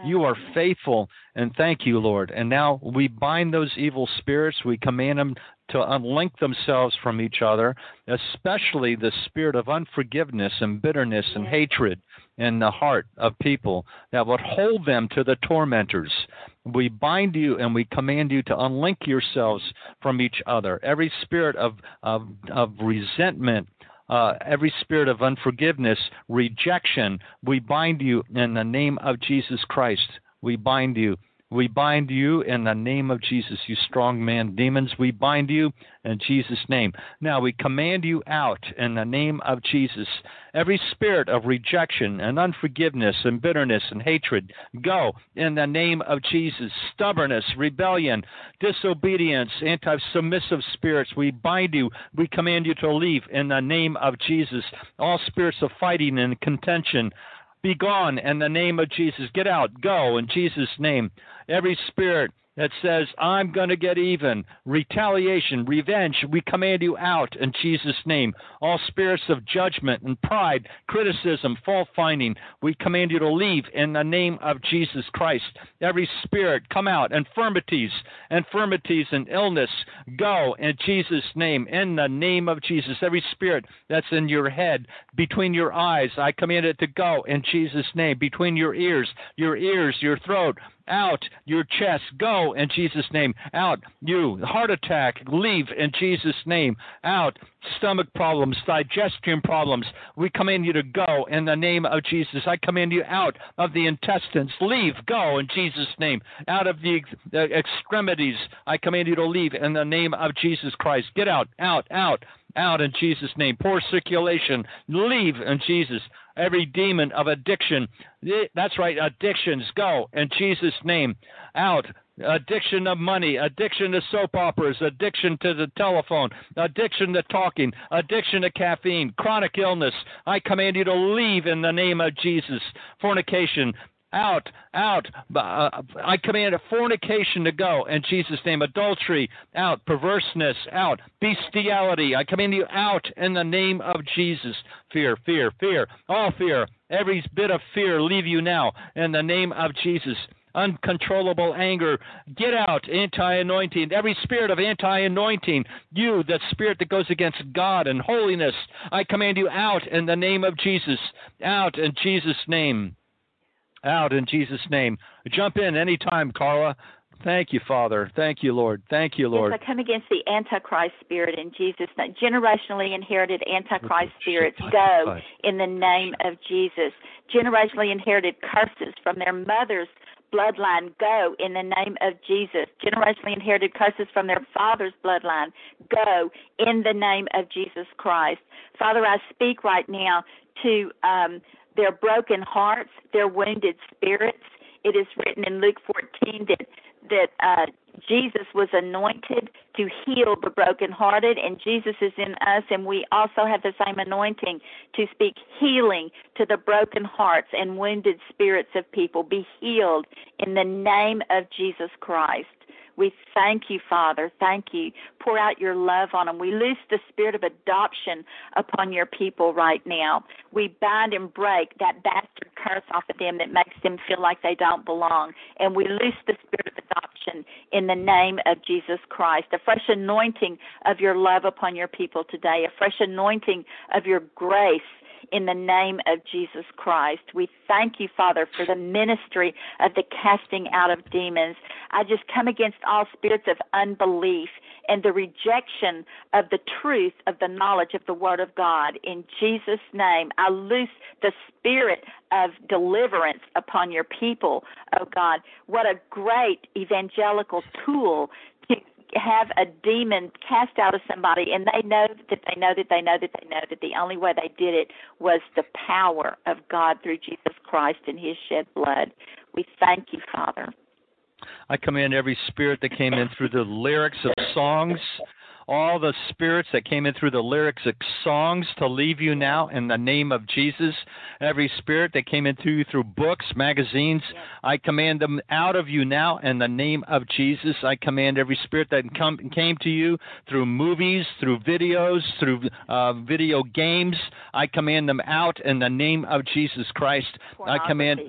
You are faithful, and thank you, Lord. And now we bind those evil spirits. We command them to unlink themselves from each other, especially the spirit of unforgiveness and bitterness and hatred in the heart of people that would hold them to the tormentors. We bind you and we command you to unlink yourselves from each other. Every spirit of resentment, every spirit of unforgiveness, rejection, we bind you in the name of Jesus Christ. We bind you. We bind you in the name of Jesus, you strong man demons. We bind you in Jesus' name. Now we command you out in the name of Jesus. Every spirit of rejection and unforgiveness and bitterness and hatred, go in the name of Jesus. Stubbornness, rebellion, disobedience, anti-submissive spirits, we bind you. We command you to leave in the name of Jesus. All spirits of fighting and contention, be gone in the name of Jesus. Get out. Go in Jesus' name. Every spirit that says, I'm going to get even, retaliation, revenge, we command you out in Jesus' name. All spirits of judgment and pride, criticism, fault-finding, we command you to leave in the name of Jesus Christ. Every spirit, come out. Infirmities and illness, go in Jesus' name. In the name of Jesus, every spirit that's in your head, between your eyes, I command it to go in Jesus' name. Between your ears, your throat, out. Your chest, go in Jesus' name. Out. You, heart attack, leave in Jesus' name. Out. Stomach problems, digestion problems, we command you to go in the name of Jesus. I command you out of the intestines. Leave, go in Jesus' name. Out of the extremities, I command you to leave in the name of Jesus Christ. Get out, out, out, out in Jesus' name. Poor circulation, leave in Jesus. Every demon of addiction, that's right, addictions, go in Jesus' name. Out. Addiction of money, addiction to soap operas, addiction to the telephone, addiction to talking, addiction to caffeine, chronic illness, I command you to leave in the name of Jesus. Fornication, out, out. I command fornication to go in Jesus' name. Adultery, out. Perverseness, out. Bestiality, I command you out in the name of Jesus. Fear, fear, fear. All fear, every bit of fear, leave you now in the name of Jesus. Uncontrollable anger, get out. Anti-anointing, every spirit of anti-anointing, you, that spirit that goes against God and holiness, I command you out in the name of Jesus. Out in Jesus' name. Out in Jesus' name. Jump in anytime, Carla. Thank you, Father. Thank you, Lord. Thank you, Lord. Yes, I come against the Antichrist spirit in Jesus' name. Generationally inherited Antichrist spirits, go in the name of Jesus. Generationally inherited curses from their mother's bloodline, go in the name of Jesus. Generationally inherited curses from their father's bloodline, go in the name of Jesus Christ. Father, I speak right now to their broken hearts, their wounded spirits. It is written in Luke 14 that Jesus was anointed to heal the brokenhearted, and Jesus is in us, and we also have the same anointing to speak healing to the broken hearts and wounded spirits of people. Be healed in the name of Jesus Christ. We thank you, Father. Thank you. Pour out your love on them. We loose the spirit of adoption upon your people right now. We bind and break that bastard curse off of them that makes them feel like they don't belong. And we loose the spirit of adoption in the name of Jesus Christ. A fresh anointing of your love upon your people today. A fresh anointing of your grace in the name of Jesus Christ. We thank you, Father, for the ministry of the casting out of demons. I just come against all spirits of unbelief and the rejection of the truth of the knowledge of the Word of God. In Jesus' name, I loose the spirit of deliverance upon your people, oh God. What a great evangelical tool to have a demon cast out of somebody, and they know that they know that they know that they know that the only way they did it was the power of God through Jesus Christ and his shed blood. We thank you, Father. I command every spirit that came in through the lyrics of songs, all the spirits that came in through the lyrics of songs, to leave you now in the name of Jesus. Every spirit that came in through books, magazines, I command them out of you now in the name of Jesus. I command every spirit that came to you through movies, through videos, through video games, I command them out in the name of Jesus Christ. I command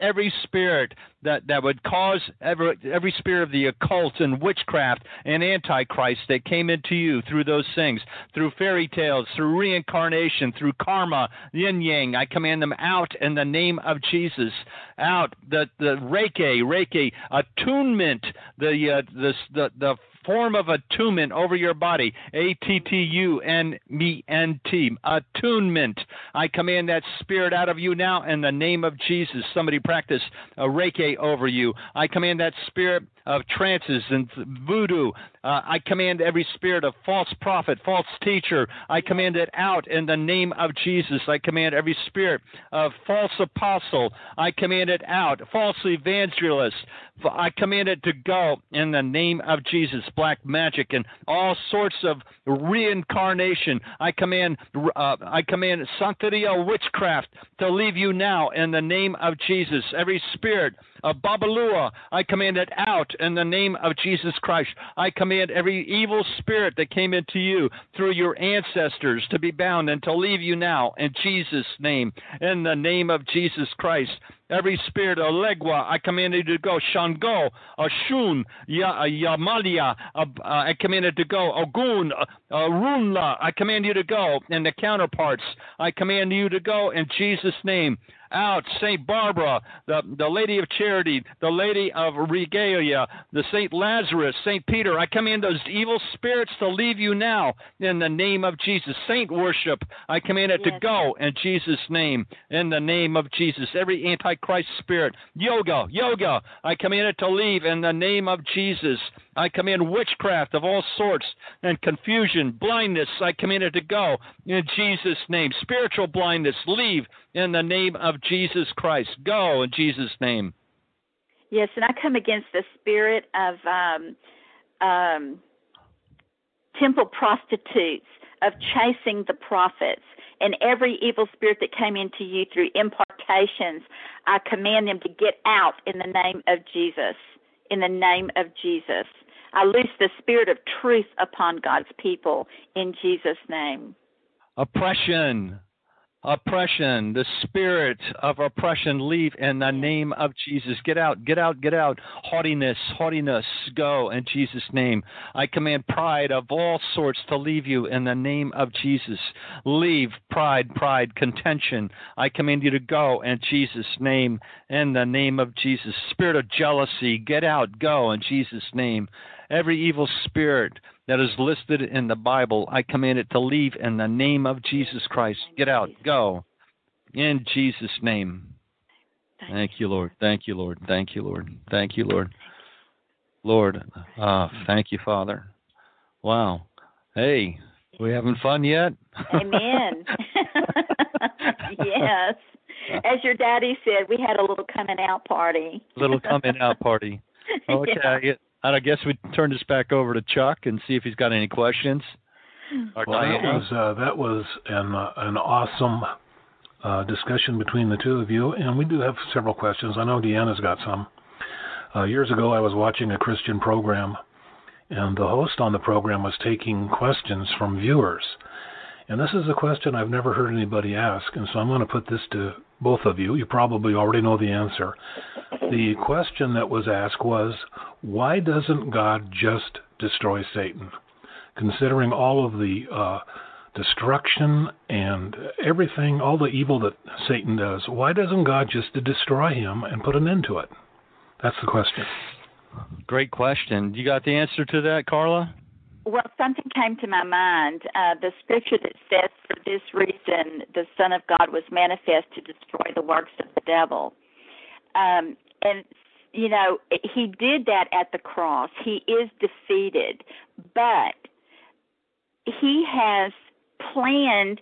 every spirit that would cause every spirit of the occult and witchcraft and antichrist that came into you through those things, through fairy tales, through reincarnation, through karma, yin yang, I command them out in the name of Jesus. Out the reiki attunement, the form of attunement over your body, attunement, attunement. I command that spirit out of you now in the name of Jesus. Somebody practice a reiki over you. I command that spirit of trances and voodoo. I command every spirit of false prophet, false teacher, I command it out in the name of Jesus. I command every spirit of false apostle, I command it out. False evangelist, I command it to go in the name of Jesus. Black magic and all sorts of reincarnation, I command santeria, witchcraft, to leave you now in the name of Jesus. Every spirit of Babalua, I command it out in the name of Jesus Christ. I command every evil spirit that came into you through your ancestors to be bound and to leave you now in Jesus' name, in the name of Jesus Christ. Every spirit of Legua, I command you to go. Shango, Ashun, Yamalia, I command it to go. Ogun, Runla, I command you to go. And the counterparts, I command you to go in Jesus' name. Out, St. Barbara, the Lady of Charity, the Lady of Regalia, the St. Lazarus, St. Peter, I command those evil spirits to leave you now in the name of Jesus. Saint worship, I command it to go in Jesus' name, in the name of Jesus. Every antichrist spirit, yoga, I command it to leave in the name of Jesus. I command witchcraft of all sorts and confusion, blindness, I command it to go in Jesus' name. Spiritual blindness, leave in the name of Jesus Christ. Go in Jesus' name. Yes, and I come against the spirit of temple prostitutes, of chasing the prophets, and every evil spirit that came into you through impartations, I command them to get out in the name of Jesus, in the name of Jesus. I loose the spirit of truth upon God's people in Jesus' name. Oppression. Oppression, the spirit of oppression, leave in the name of Jesus. Get out, get out, get out. Haughtiness, haughtiness, go in Jesus' name. I command pride of all sorts to leave you in the name of Jesus. Leave pride, pride, contention. I command you to go in Jesus' name, in the name of Jesus. Spirit of jealousy, get out, go in Jesus' name. Every evil spirit that is listed in the Bible, I command it to leave in the name of Jesus Christ. Get out. Go. In Jesus' name. Thank you, Lord. Thank you, Lord. Thank you, Lord. Thank you, Lord. Lord, thank you, Father. Wow. Hey, we having fun yet? Amen. Yes. As your daddy said, we had a little coming out party. Little coming out party. Okay. Yeah. And I guess we turn this back over to Chuck and see if he's got any questions. Well, that was an awesome discussion between the two of you, and we do have several questions. I know Deanna's got some. Years ago, I was watching a Christian program, and the host on the program was taking questions from viewers. And this is a question I've never heard anybody ask, and so I'm going to put this to both of you. You probably already know the answer. The question that was asked was, why doesn't God just destroy Satan? Considering all of the destruction and everything, all the evil that Satan does, why doesn't God just destroy him and put an end to it? That's the question. Great question. You got the answer to that, Carla? Well, something came to my mind. The scripture that says, for this reason, the Son of God was manifest to destroy the works of the devil. And, you know, he did that at the cross. He is defeated. But he has planned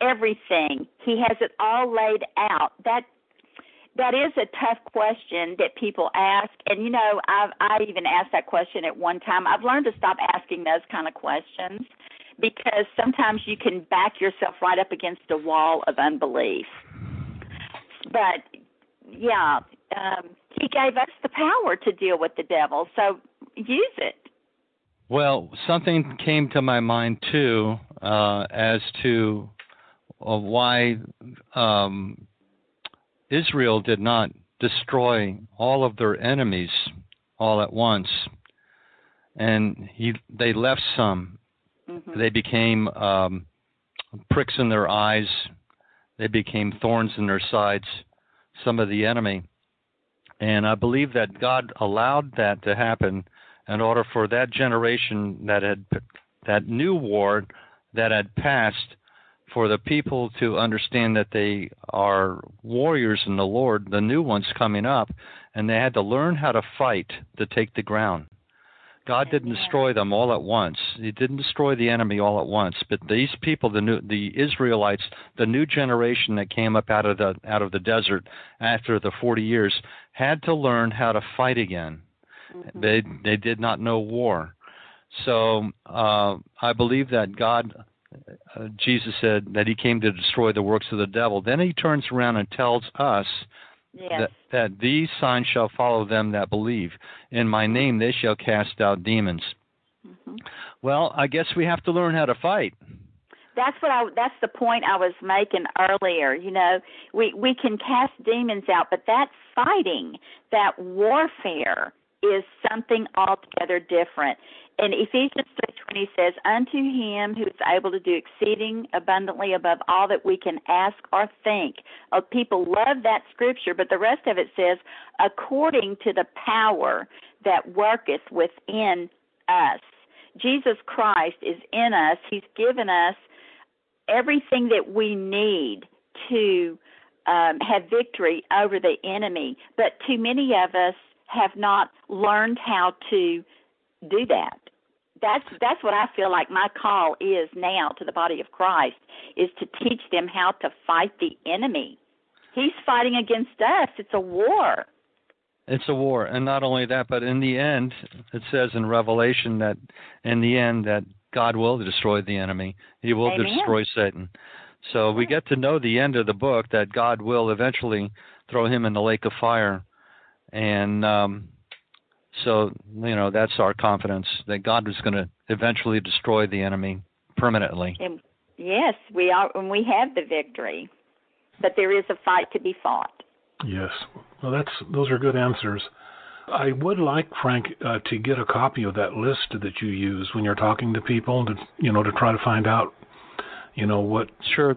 everything. He has it all laid out. That is a tough question that people ask. And, you know, I even asked that question at one time. I've learned to stop asking those kind of questions because sometimes you can back yourself right up against a wall of unbelief. But, yeah, he gave us the power to deal with the devil, so use it. Well, something came to my mind, too, as to why Israel did not destroy all of their enemies all at once, and they left some. Mm-hmm. They became pricks in their eyes. They became thorns in their sides, some of the enemy. And I believe that God allowed that to happen in order for that generation that new war that had passed, for the people to understand that they are warriors in the Lord, the new ones coming up, and they had to learn how to fight to take the ground. God didn't destroy them all at once. He didn't destroy the enemy all at once. But these people, the Israelites, the new generation that came up out of the desert after the 40 years, had to learn how to fight again. Mm-hmm. They did not know war. So I believe that God... Jesus said that he came to destroy the works of the devil. Then he turns around and tells us that these signs shall follow them that believe. In my name they shall cast out demons. Mm-hmm. Well, I guess we have to learn how to fight. That's the point I was making earlier. You know, we can cast demons out, but that fighting, that warfare is something altogether different. And Ephesians 3:20 says, unto him who is able to do exceeding abundantly above all that we can ask or think. Oh, people love that scripture, but the rest of it says, according to the power that worketh within us. Jesus Christ is in us. He's given us everything that we need to have victory over the enemy. But too many of us have not learned how to do that. That's what I feel like my call is now to the body of Christ, is to teach them how to fight the enemy. He's fighting against us. It's a war. It's a war. And not only that, but in the end, it says in Revelation that in the end that God will destroy the enemy. He will destroy Satan. So we get to know the end of the book, that God will eventually throw him in the lake of fire. And so, you know, that's our confidence that God was going to eventually destroy the enemy permanently. And yes, we are, and we have the victory. But there is a fight to be fought. Yes. Well, those are good answers. I would like, Frank, to get a copy of that list that you use when you're talking to people to try to find out,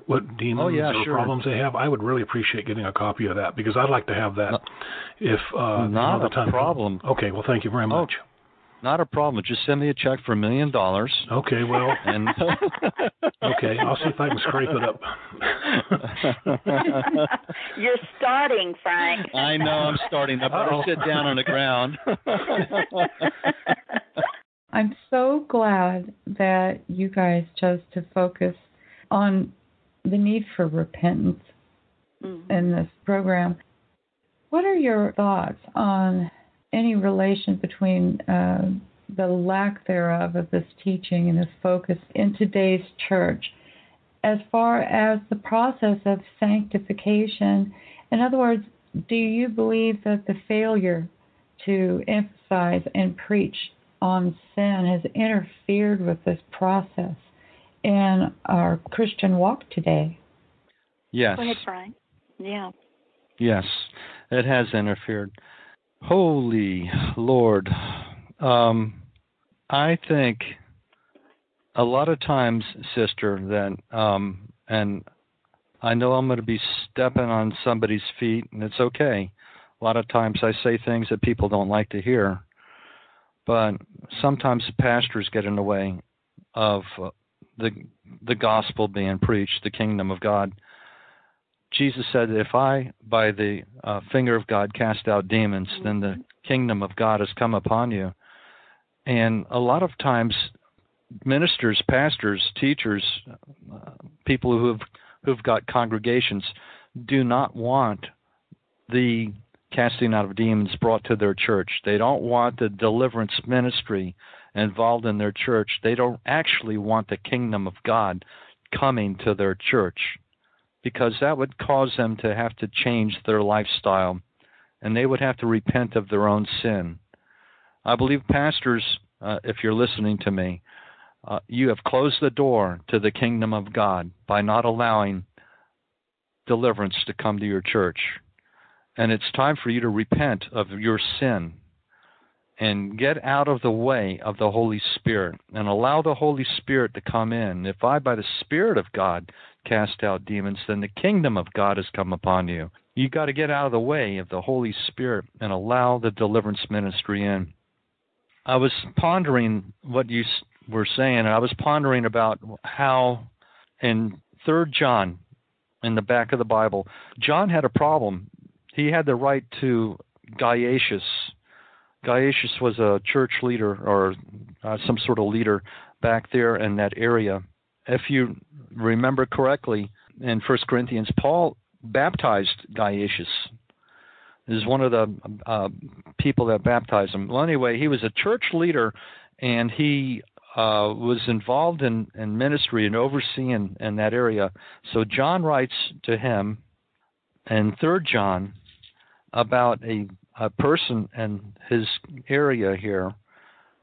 what demons or problems they have. I would really appreciate getting a copy of that because I'd like to have that. Not a problem. Okay. Well, thank you very much. Oh, not a problem. Just send me a check for $1 million. Okay. Well. And okay. I'll see if I can scrape it up. You're starting, Frank. I know I'm starting. I better sit down on the ground. I'm so glad that you guys chose to focus on the need for repentance in this program. What are your thoughts on any relation between the lack thereof of this teaching and this focus in today's church as far as the process of sanctification? In other words, do you believe that the failure to emphasize and preach on sin has interfered with this process in our Christian walk today? Yes. Go ahead, Frank. Yeah. Yes, it has interfered. Holy Lord. I think a lot of times, sister, that, and I know I'm going to be stepping on somebody's feet, and it's okay. A lot of times I say things that people don't like to hear, but sometimes pastors get in the way of the gospel being preached, the kingdom of God. Jesus said, if I, by the finger of God, cast out demons, then the kingdom of God has come upon you. And a lot of times, ministers, pastors, teachers, people who've got congregations do not want the casting out of demons brought to their church. They don't want the deliverance ministry involved in their church. They don't actually want the kingdom of God coming to their church because that would cause them to have to change their lifestyle, and they would have to repent of their own sin. I believe pastors, if you're listening to me, you have closed the door to the kingdom of God by not allowing deliverance to come to your church. And it's time for you to repent of your sin and get out of the way of the Holy Spirit and allow the Holy Spirit to come in. If I, by the Spirit of God, cast out demons, then the kingdom of God has come upon you. You've got to get out of the way of the Holy Spirit and allow the deliverance ministry in. I was pondering what you were saying, and I was pondering about how in 3 John, in the back of the Bible, John had a problem. He had the right to Gaius. Gaius was a church leader or some sort of leader back there in that area. If you remember correctly, in 1 Corinthians, Paul baptized Gaius. This is one of the people that baptized him. Well, anyway, he was a church leader, and he was involved in ministry and overseeing in that area. So John writes to him in 3 John about a person in his area here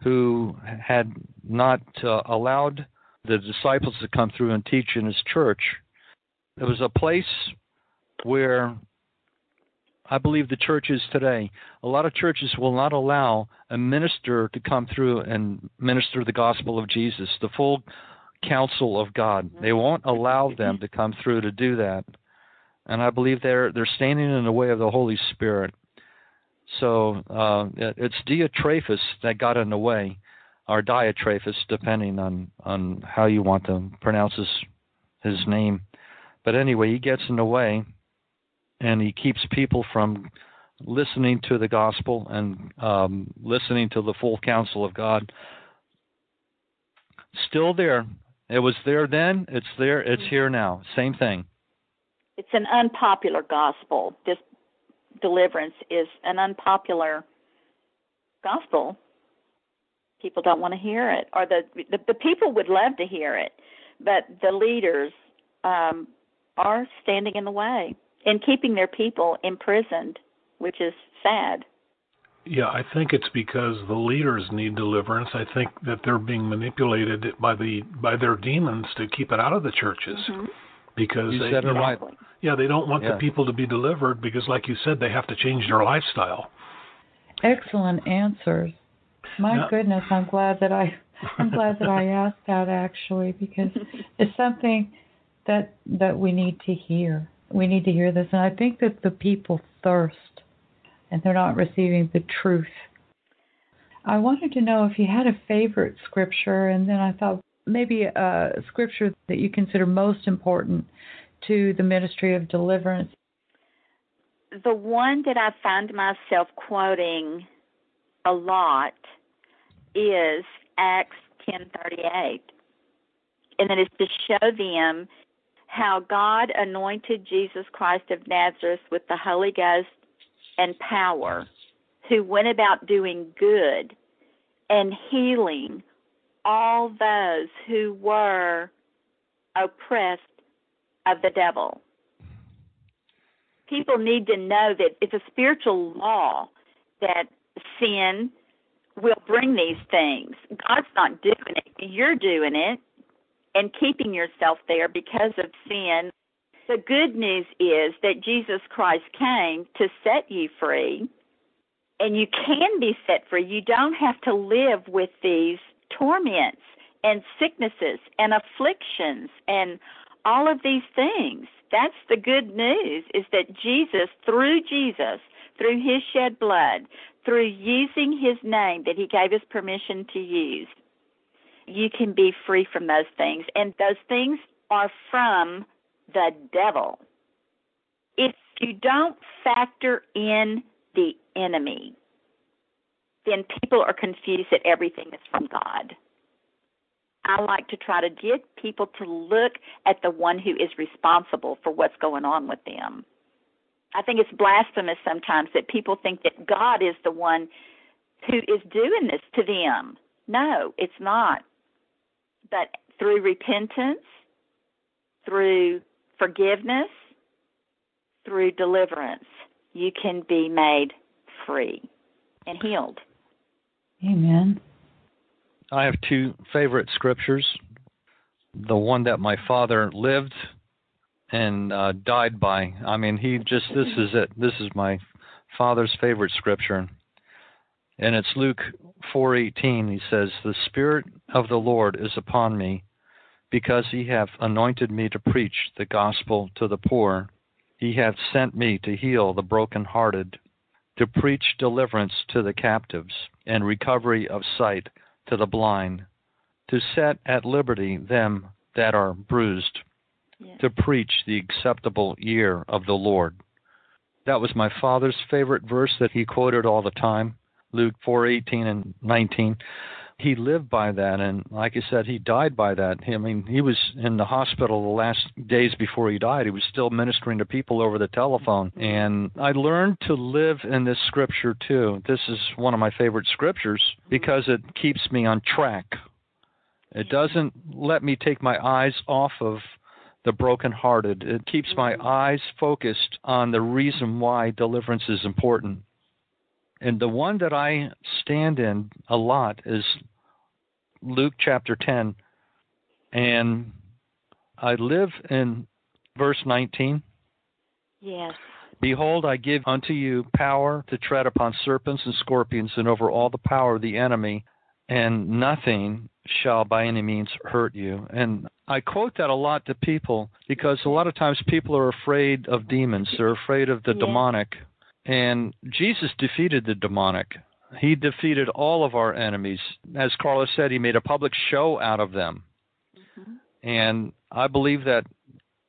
who had not allowed the disciples to come through and teach in his church. It was a place where I believe the church is today. A lot of churches will not allow a minister to come through and minister the gospel of Jesus, the full counsel of God. They won't allow them to come through to do that. And I believe they're standing in the way of the Holy Spirit. So it's Diotrephes that got in the way, or Diotrephes, depending on how you want to pronounce his name. But anyway, he gets in the way. And he keeps people from listening to the gospel and listening to the full counsel of God. Still there. It was there then. It's there. It's here now. Same thing. It's an unpopular gospel. This deliverance is an unpopular gospel. People don't want to hear it. Or the people would love to hear it, but the leaders are standing in the way and keeping their people imprisoned, which is sad. Yeah, I think it's because the leaders need deliverance. I think that they're being manipulated by their demons to keep it out of the churches. Mm-hmm. Because they don't want the people to be delivered because, like you said, they have to change their lifestyle. Excellent answers. My goodness, I'm glad that I asked that, actually, because it's something that we need to hear. We need to hear this, and I think that the people thirst, and they're not receiving the truth. I wanted to know if you had a favorite scripture, and then I thought maybe a scripture that you consider most important to the ministry of deliverance. The one that I find myself quoting a lot is Acts 10:38, and that is to show them how God anointed Jesus Christ of Nazareth with the Holy Ghost and power, who went about doing good and healing all those who were oppressed of the devil. People need to know that it's a spiritual law that sin will bring these things. God's not doing it. You're doing it and keeping yourself there because of sin. The good news is that Jesus Christ came to set you free, and you can be set free. You don't have to live with these torments and sicknesses and afflictions and all of these things. That's the good news, is that Jesus, through his shed blood, through using his name that he gave us permission to use, you can be free from those things. And those things are from the devil. If you don't factor in the enemy, then people are confused that everything is from God. I like to try to get people to look at the one who is responsible for what's going on with them. I think it's blasphemous sometimes that people think that God is the one who is doing this to them. No, it's not. But through repentance, through forgiveness, through deliverance, you can be made free and healed. Amen. I have two favorite scriptures. The one that my father lived and died by. I mean, this is it. This is my father's favorite scripture. And it's Luke 4:18. He says, "The Spirit of the Lord is upon me, because he hath anointed me to preach the gospel to the poor. He hath sent me to heal the brokenhearted, to preach deliverance to the captives, and recovery of sight to the blind, to set at liberty them that are bruised, to preach the acceptable year of the Lord." That was my father's favorite verse that he quoted all the time, Luke 4:18 and 19. He lived by that, and like you said, he died by that. I mean, he was in the hospital the last days before he died. He was still ministering to people over the telephone. And I learned to live in this scripture, too. This is one of my favorite scriptures because it keeps me on track. It doesn't let me take my eyes off of the brokenhearted. It keeps my eyes focused on the reason why deliverance is important. And the one that I stand in a lot is Luke chapter 10. And I live in verse 19. Yes. "Behold, I give unto you power to tread upon serpents and scorpions and over all the power of the enemy, and nothing shall by any means hurt you." And I quote that a lot to people because a lot of times people are afraid of demons. They're afraid of the demonic. And Jesus defeated the demonic. He defeated all of our enemies. As Carla said, he made a public show out of them. Mm-hmm. And I believe that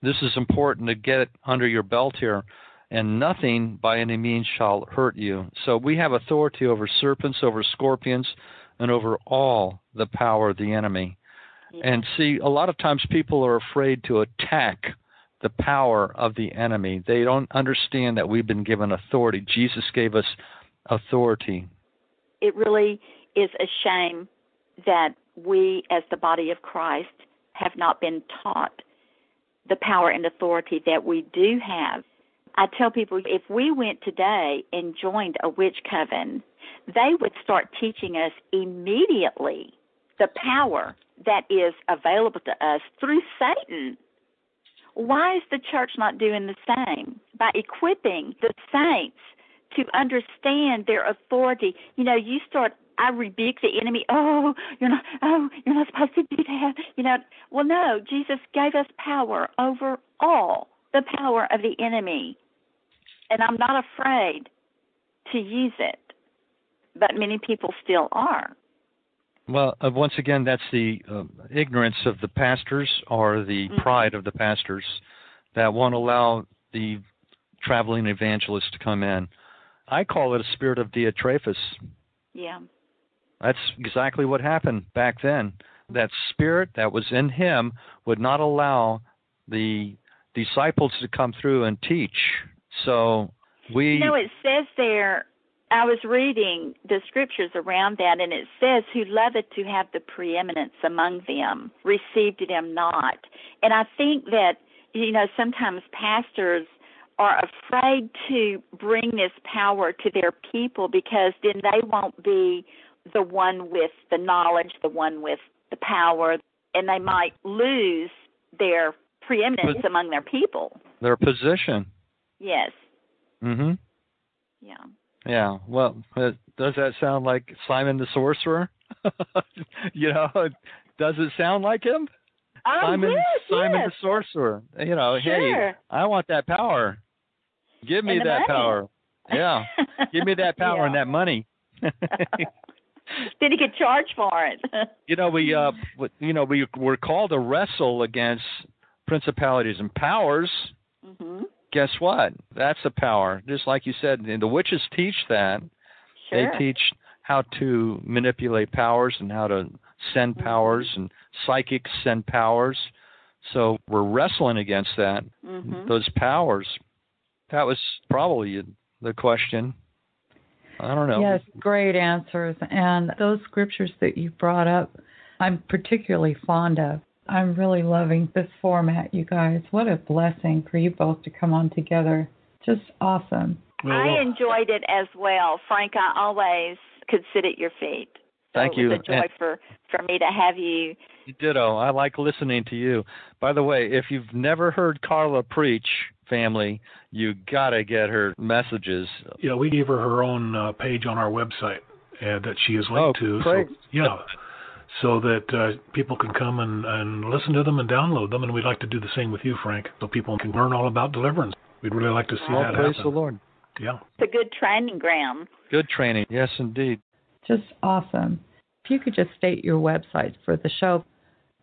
this is important to get under your belt here. "And nothing by any means shall hurt you." So we have authority over serpents, over scorpions, and over all the power of the enemy. Yeah. And see, a lot of times people are afraid to attack the power of the enemy. They don't understand that we've been given authority. Jesus gave us authority. It really is a shame that we, as the body of Christ, have not been taught the power and authority that we do have. I tell people, if we went today and joined a witch coven, they would start teaching us immediately the power that is available to us through Satan. Why is the church not doing the same? By equipping the saints to understand their authority. You know, you start, I rebuke the enemy. Oh, you're not supposed to do that. You know, well, no, Jesus gave us power over all the power of the enemy, and I'm not afraid to use it. But many people still are. Well, once again, that's the ignorance of the pastors, or the pride of the pastors that won't allow the traveling evangelists to come in. I call it a spirit of Diotrephes. Yeah. That's exactly what happened back then. That spirit that was in him would not allow the disciples to come through and teach. So we... You know, it says there... I was reading the scriptures around that, and it says, who loveth to have the preeminence among them, received them not. And I think that, you know, sometimes pastors are afraid to bring this power to their people, because then they won't be the one with the knowledge, the one with the power, and they might lose their preeminence among their people. Their position. Yes. Mm-hmm. Yeah. Yeah, well, does that sound like Simon the Sorcerer? You know, does it sound like him? Simon the Sorcerer. You know, sure. Hey, I want that power. Give me that power. Yeah, give me that power and that money. Then he could charge for it. You know, we were called to wrestle against principalities and powers. Mm-hmm. Guess what? That's a power. Just like you said, the witches teach that. Sure. They teach how to manipulate powers and how to send powers, and psychics send powers. So we're wrestling against that, those powers. That was probably the question. I don't know. Yes, great answers. And those scriptures that you brought up, I'm particularly fond of. I'm really loving this format, you guys. What a blessing for you both to come on together. Just awesome. I enjoyed it as well. Frank, I always could sit at your feet. Thank you. It was a joy for me to have you. Ditto. I like listening to you. By the way, if you've never heard Carla preach, family, you got to get her messages. Yeah, we gave her own page on our website that she is linked to. Great. So, yeah. So that people can come and listen to them and download them. And we'd like to do the same with you, Frank, so people can learn all about deliverance. We'd really like to see that happen. Praise the Lord. Yeah. It's a good training ground. Good training. Yes, indeed. Just awesome. If you could just state your website for the show.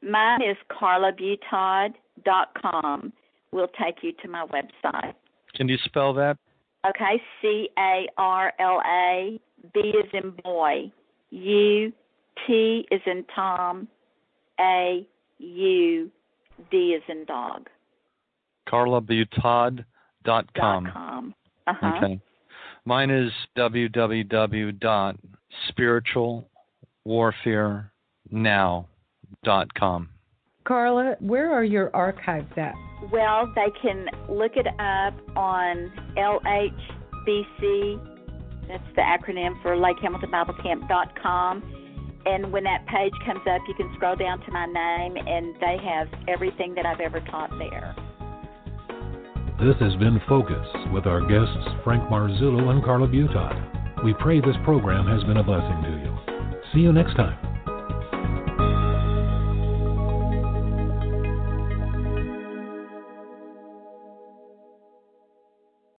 Mine is carlabutaud.com. We'll take you to my website. Can you spell that? Okay, C-A-R-L-A, B as in boy, U. T is in Tom, A, U, D is in dog. carlabutaud.com. Okay. Mine is www.spiritualwarfarenow.com. Carla, where are your archives at? Well, they can look it up on LHBC, that's the acronym for Lake Hamilton Bible Camp.com. And when that page comes up, you can scroll down to my name, and they have everything that I've ever taught there. This has been Focus with our guests, Frank Marzullo and Carla Butaud. We pray this program has been a blessing to you. See you next time.